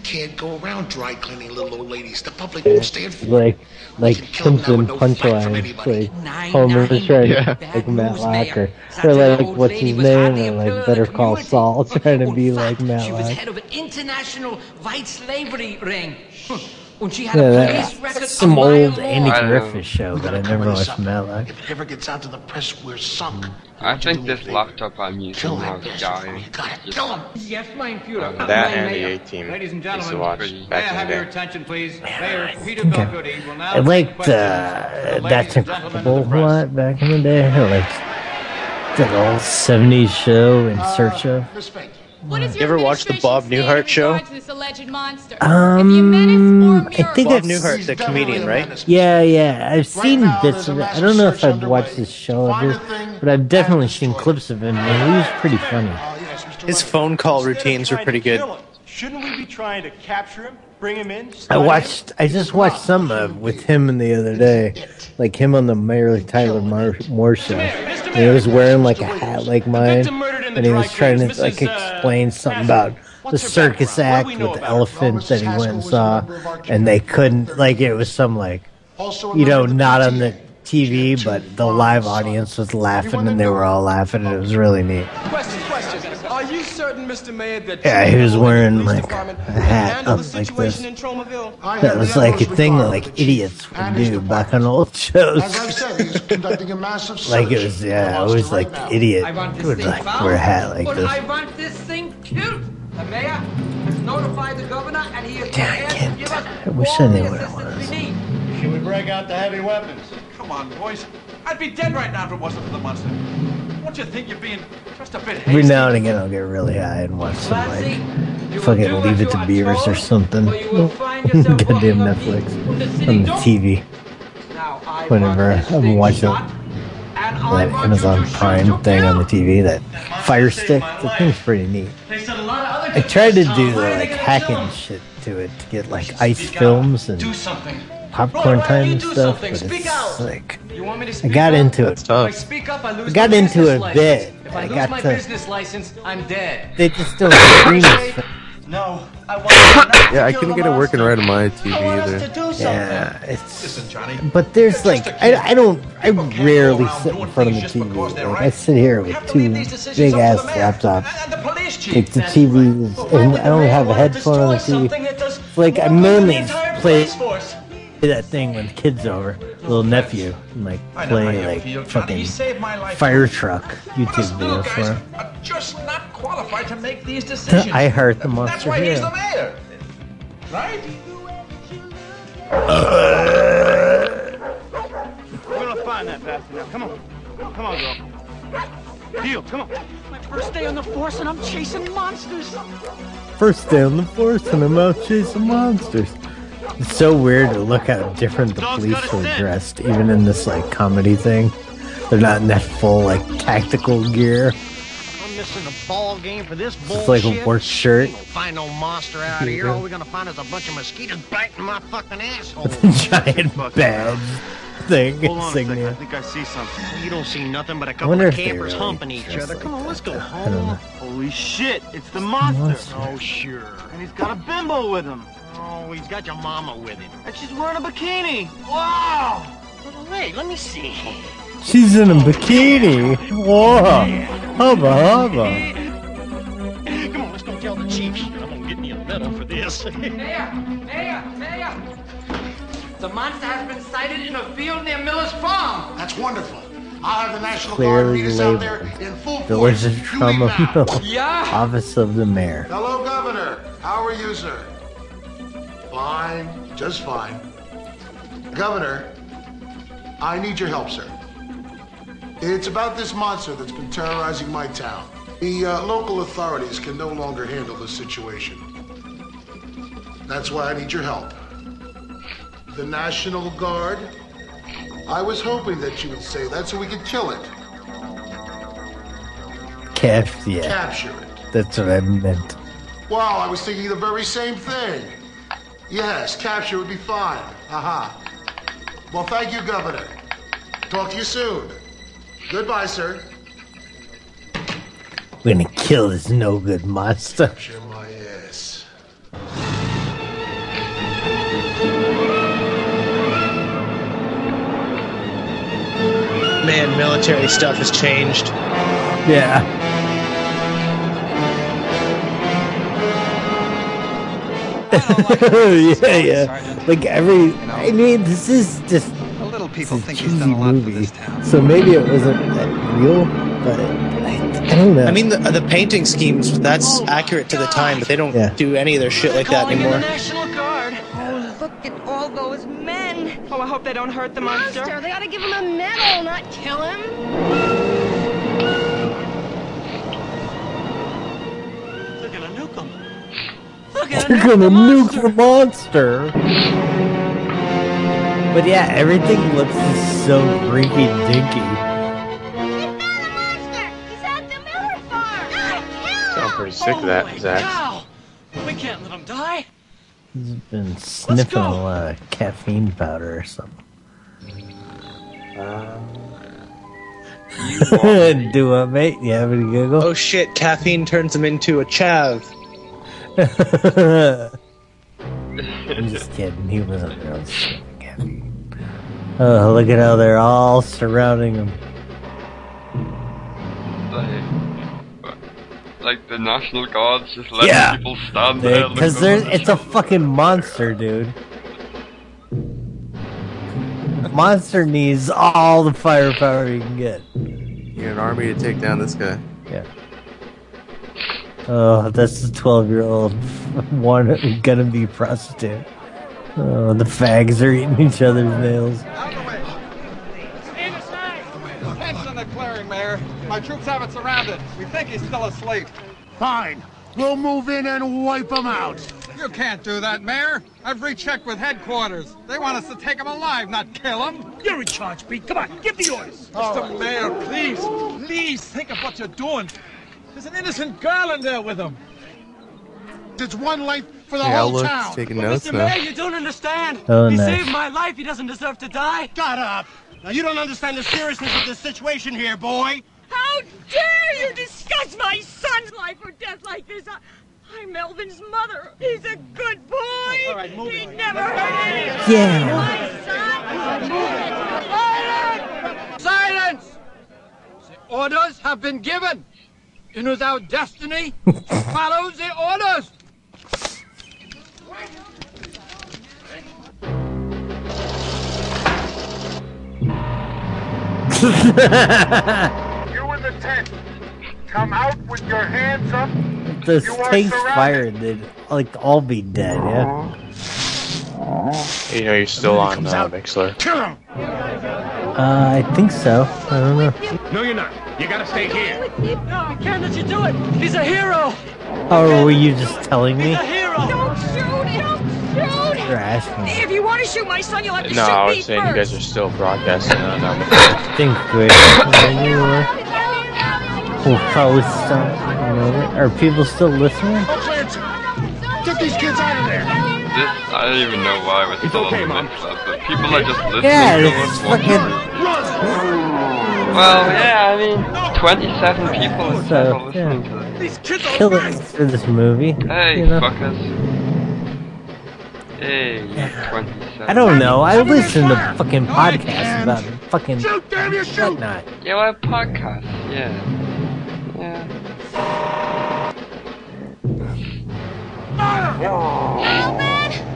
Can't go around dry cleaning little old ladies. The public won't stand for it. Like, like Simpson no punchlines, like nine, Homer nine, trying yeah. to like Matt Locker, or like what's his name, or like Better Call Saul trying to be like Matt Locker. She was head of an international white slavery ring. When she had yeah, a police record of some old Andy Griffith show that I never liked from that life. If it ever gets out to the press, we're sunk. I think this laptop I'm using now is dying. Kill him! Yes, my computer. That and the A-Team. Ladies and gentlemen, may I have your attention, please? Mayor Peter Belgody will now... I liked That's Incredible a lot back in the day. I liked that old seventies show, In Search Of. Respect. What is your you ever watch the Bob Newhart show? Um, I think Bob Newhart's the comedian, right? Yeah, yeah. I've seen right now, bits of it. I don't know if I've watched this show, just, but I've definitely seen clips of him, and he was pretty funny. His phone call routines were pretty good. Shouldn't we be trying to capture him? Bring him in. I watched. I just watched some of with him the other day, like him on the Mary Tyler Moore show. And he was wearing like a hat like mine, and he was trying to like explain something about the circus act with the elephants that he went and saw, and they couldn't. Like it was some like, you know, not on the T V, but the live audience was laughing, and they were all laughing, and it was really neat. Are you certain, Mister Mayor, that yeah, he was wearing like a hat up like this. That was like a thing that like idiots would do back on old shows. Like it was, yeah, it was like the idiot would like wear a hat like this. I want this thing cute. The mayor has notified the governor, and he is prepared to give us all the assistance we need. Should we break out the heavy weapons? Come on, boys. I'd be dead right now if it wasn't for the monster. Don't you think you're being just a bit hasty? Every now and again I'll get really high and watch some like fucking Leave It to Beavers or something. Goddamn Netflix on the T V. Whenever I'm watching that Amazon Prime thing on the T V, that Fire Stick, the thing's pretty neat. I tried to do the like hacking shit to it to get like ice films and popcorn time and stuff, but it's like I got into it. I got into it a bit. I got my business license. I'm dead. They just don't scream. No, I want. Yeah, I couldn't get it working right on my T V either. Yeah, it's. But there's like I, I don't I rarely sit in front of the T V. Like, I sit here with two big ass laptops. Like the T V is, and I don't have a headphone on the T V. Like I mainly play. That thing when the kid's over, little nephew, and like play like fucking fire truck YouTube videos for him. I'm just not qualified to make these decisions. I heard the monster. That's why he's the mayor, right? We're gonna find that bastard now. Come on, come on, girl. Deal, come on. My first day on the force, and I'm chasing monsters. First day on the force, and I'm out chasing monsters. It's so weird to look how different the police were dressed, even in this like comedy thing. They're not in that full like tactical gear. I'm missing a ball game for this bullshit. It's like a work shirt. Find no monster out of here. All we're gonna find is a bunch of mosquitoes biting my fucking asshole. With a giant badge thing. Hold on a second. I think I see something. You don't see nothing but a couple of campers really humping each other. Like come on, let's go home. Holy shit! It's the monster. monster. Oh sure. And he's got a bimbo with him. Oh, he's got your mama with him. And she's wearing a bikini. Wow! Wait, let me see. She's in a bikini. Whoa. Hubba, hubba. Come on, let's go tell the chief. I'm going to get me a medal for this. Mayor, mayor, mayor. The monster has been sighted in a field near Miller's Farm. That's wonderful. I'll have the National Guard meet us out there in full force. Yeah. Office of the mayor. Hello, Governor. How are you, sir? Fine, just fine. Governor, I need your help, sir. It's about this monster that's been terrorizing my town. The uh, local authorities can no longer handle the situation. That's why I need your help. The National Guard, I was hoping that you would say that so we could kill it. Capture it. Capture it. That's what I meant. Wow, I was thinking the very same thing. Yes, capture would be fine. Haha. Uh-huh. Well, thank you, Governor. Talk to you soon. Goodbye, sir. We're gonna kill this no good monster. Capture my ass. Man, military stuff has changed. Yeah. I don't like it. Yeah, yeah. Sergeant. Like every, you know, I mean, this is just. A little people think he's done a lot for this town. So maybe it wasn't that real, but I, I don't know. I mean, the, the painting schemes, that's oh, accurate to the time, but they don't yeah. do any of their shit like that anymore. Look at all those men. Oh, I hope they don't hurt the monster. monster. They ought to give him a medal, not kill him. They're gonna nuke him. They're gonna nuke, nuke the monster. But yeah, everything looks just so freaky dinky. Get by the monster! He's at the Miller farm! Not kill him! Sound pretty sick oh that, Zach. Cow. We can't let him die. He's been sniffing a lot of caffeine powder or something. Uh, Do I, mate? You have any giggle? Oh shit, caffeine turns him into a chav. I'm just kidding, he wasn't really sniffing caffeine. Oh, look at how they're all surrounding him. Like, Like the National Guards just letting yeah. people stand dude, there. Because it's a fucking monster, dude. Monster needs all the firepower you can get. You're an army to take down this guy. Yeah. Oh, that's the twelve-year-old one gonna be prostitute. Oh, the fags are eating each other's nails. My troops have it surrounded. We think he's still asleep. Fine. We'll move in and wipe him out. You can't do that, Mayor. I've rechecked with headquarters. They want us to take him alive, not kill him. You're in charge, Pete. Come on, give the orders. Mister Mayor, please, please think of what you're doing. There's an innocent girl in there with him. It's one life for the yeah, whole look, town. Taking notes, Mister Mayor, you don't understand. Oh, he no. saved my life. He doesn't deserve to die. Shut up. Now, you don't understand the seriousness of this situation here, boy. How dare you discuss my son's life or death like this? I, I'm Melvin's mother. He's a good boy. Oh, all right, move he on. never Let's hurt anyone. Yeah. My son. Silence! Silence! The orders have been given. It is our destiny to follow the orders. You in the tent, come out with your hands up. If you are surrounded. Fired, they'd like all be dead, yeah. You know you're still on uh, Mixler. Kill him. Uh, I think so. I don't know. No, you're not. You gotta stay here. No, I can't let you do it. He's a hero. Oh, were you just telling me? He's a hero. Don't shoot him. If you want to shoot my son, you'll have to no, shoot me No, I was saying first. You guys are still broadcasting on our think great. We'll probably stop. Are people still listening? Get these kids out of there! This, I don't even know why we're still okay, listening, but people are just listening. Yeah, it's fucking... Well, yeah, I mean, twenty-seven people are so, listening yeah. to this. These kids are kill it for this movie. Hey, you know? Fuckers. Hey, I don't know. I listen to fucking podcasts about fucking whatnot. Yeah, well, podcasts. Yeah. Yeah. Alvin!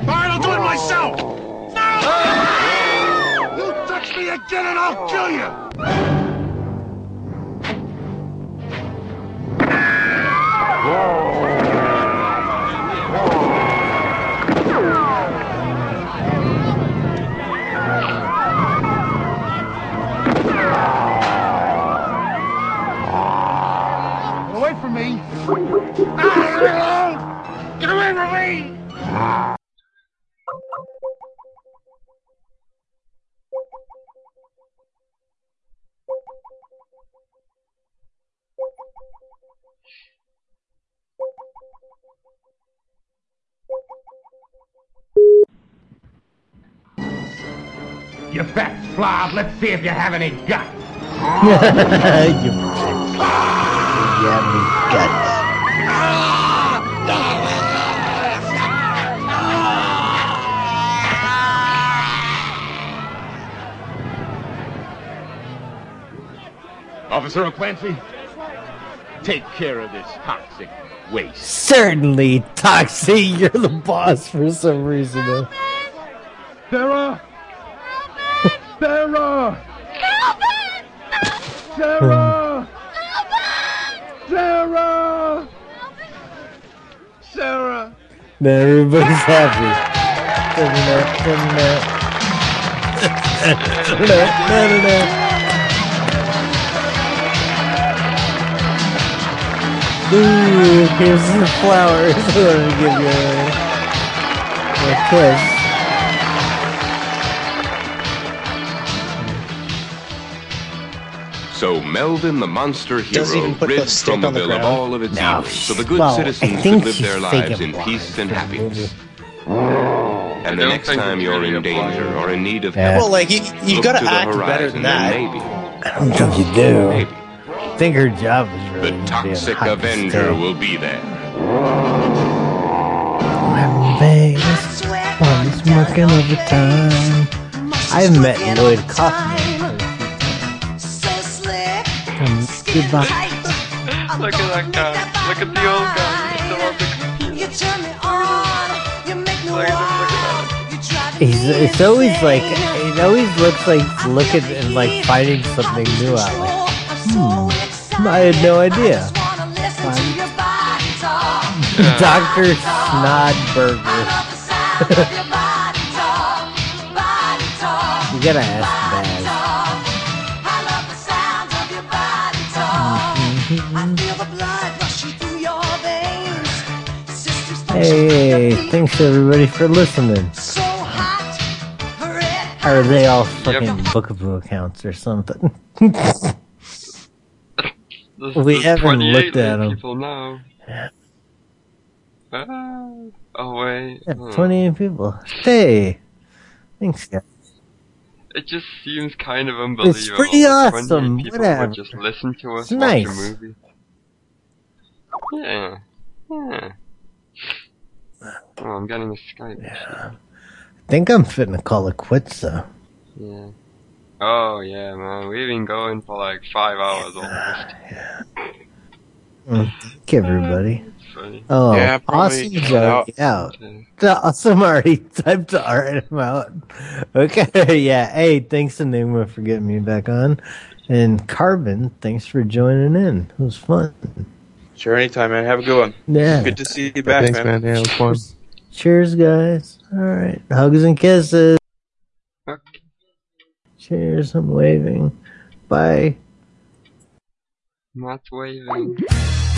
Alright, I'll do it myself! No! You touch me again and I'll kill you! Whoa! Get away from me! You fat slob, let's see if you have any guts! You fat slob! You have any guts? Officer O'Clancy, take care of this toxic waste. Certainly, Toxic, you're the boss for some reason. Though. Sarah! Sarah! Sarah! Sarah! Sarah! Man, everybody's happy. No, no, no, no, no. Ooh, here's the flowers. Let me give you a, a kiss. So Melvin, the monster hero, rids from the bill of all of its no, evils, so the good well, citizens can live their lives in peace and happiness. And the next time you're in danger or in need of help, yeah. well, like you, you gotta act better than that. Maybe. I don't think you do. Maybe. I think her job is really the Toxic Avenger will be there. Vegas, Bobby's working overtime. I've met Lloyd Kaufman. Goodbye. Look at that guy. Look at the old guy. He's still on the computer. You turn me on. You make me wild. He's it's always like it always looks like looking and like finding something new out. Like, hmm. I had no idea. Yeah. Doctor Snodburger. You gotta ask. Hey, thanks everybody for listening. So hot, are they all fucking yep. Bookaboo accounts or something? this, we haven't looked at them. People know. Yeah. Ah, oh wait, yeah, hmm. twenty-eight people. Hey, thanks guys. It just seems kind of unbelievable. It's pretty awesome. Whatever. Would just listen to us it's watch nice. A movie. Yeah, yeah. Oh, I'm getting a Skype. Yeah. I think I'm fitting to call it quits, though. Yeah. Oh, yeah, man. We've been going for like five hours almost. Uh, yeah. Well, thank you, everybody. Uh, oh, yeah, awesome joke out. Yeah. Awesome already time to art him out. Okay, yeah. Hey, thanks Enigma for getting me back on. And Carbon, thanks for joining in. It was fun. Sure, anytime, man. Have a good one. Yeah. Good to see you back, thanks, man. man. Yeah, it was fun. Cheers, guys. All right. Hugs and kisses. Okay. Cheers. I'm waving. Bye. Not waving.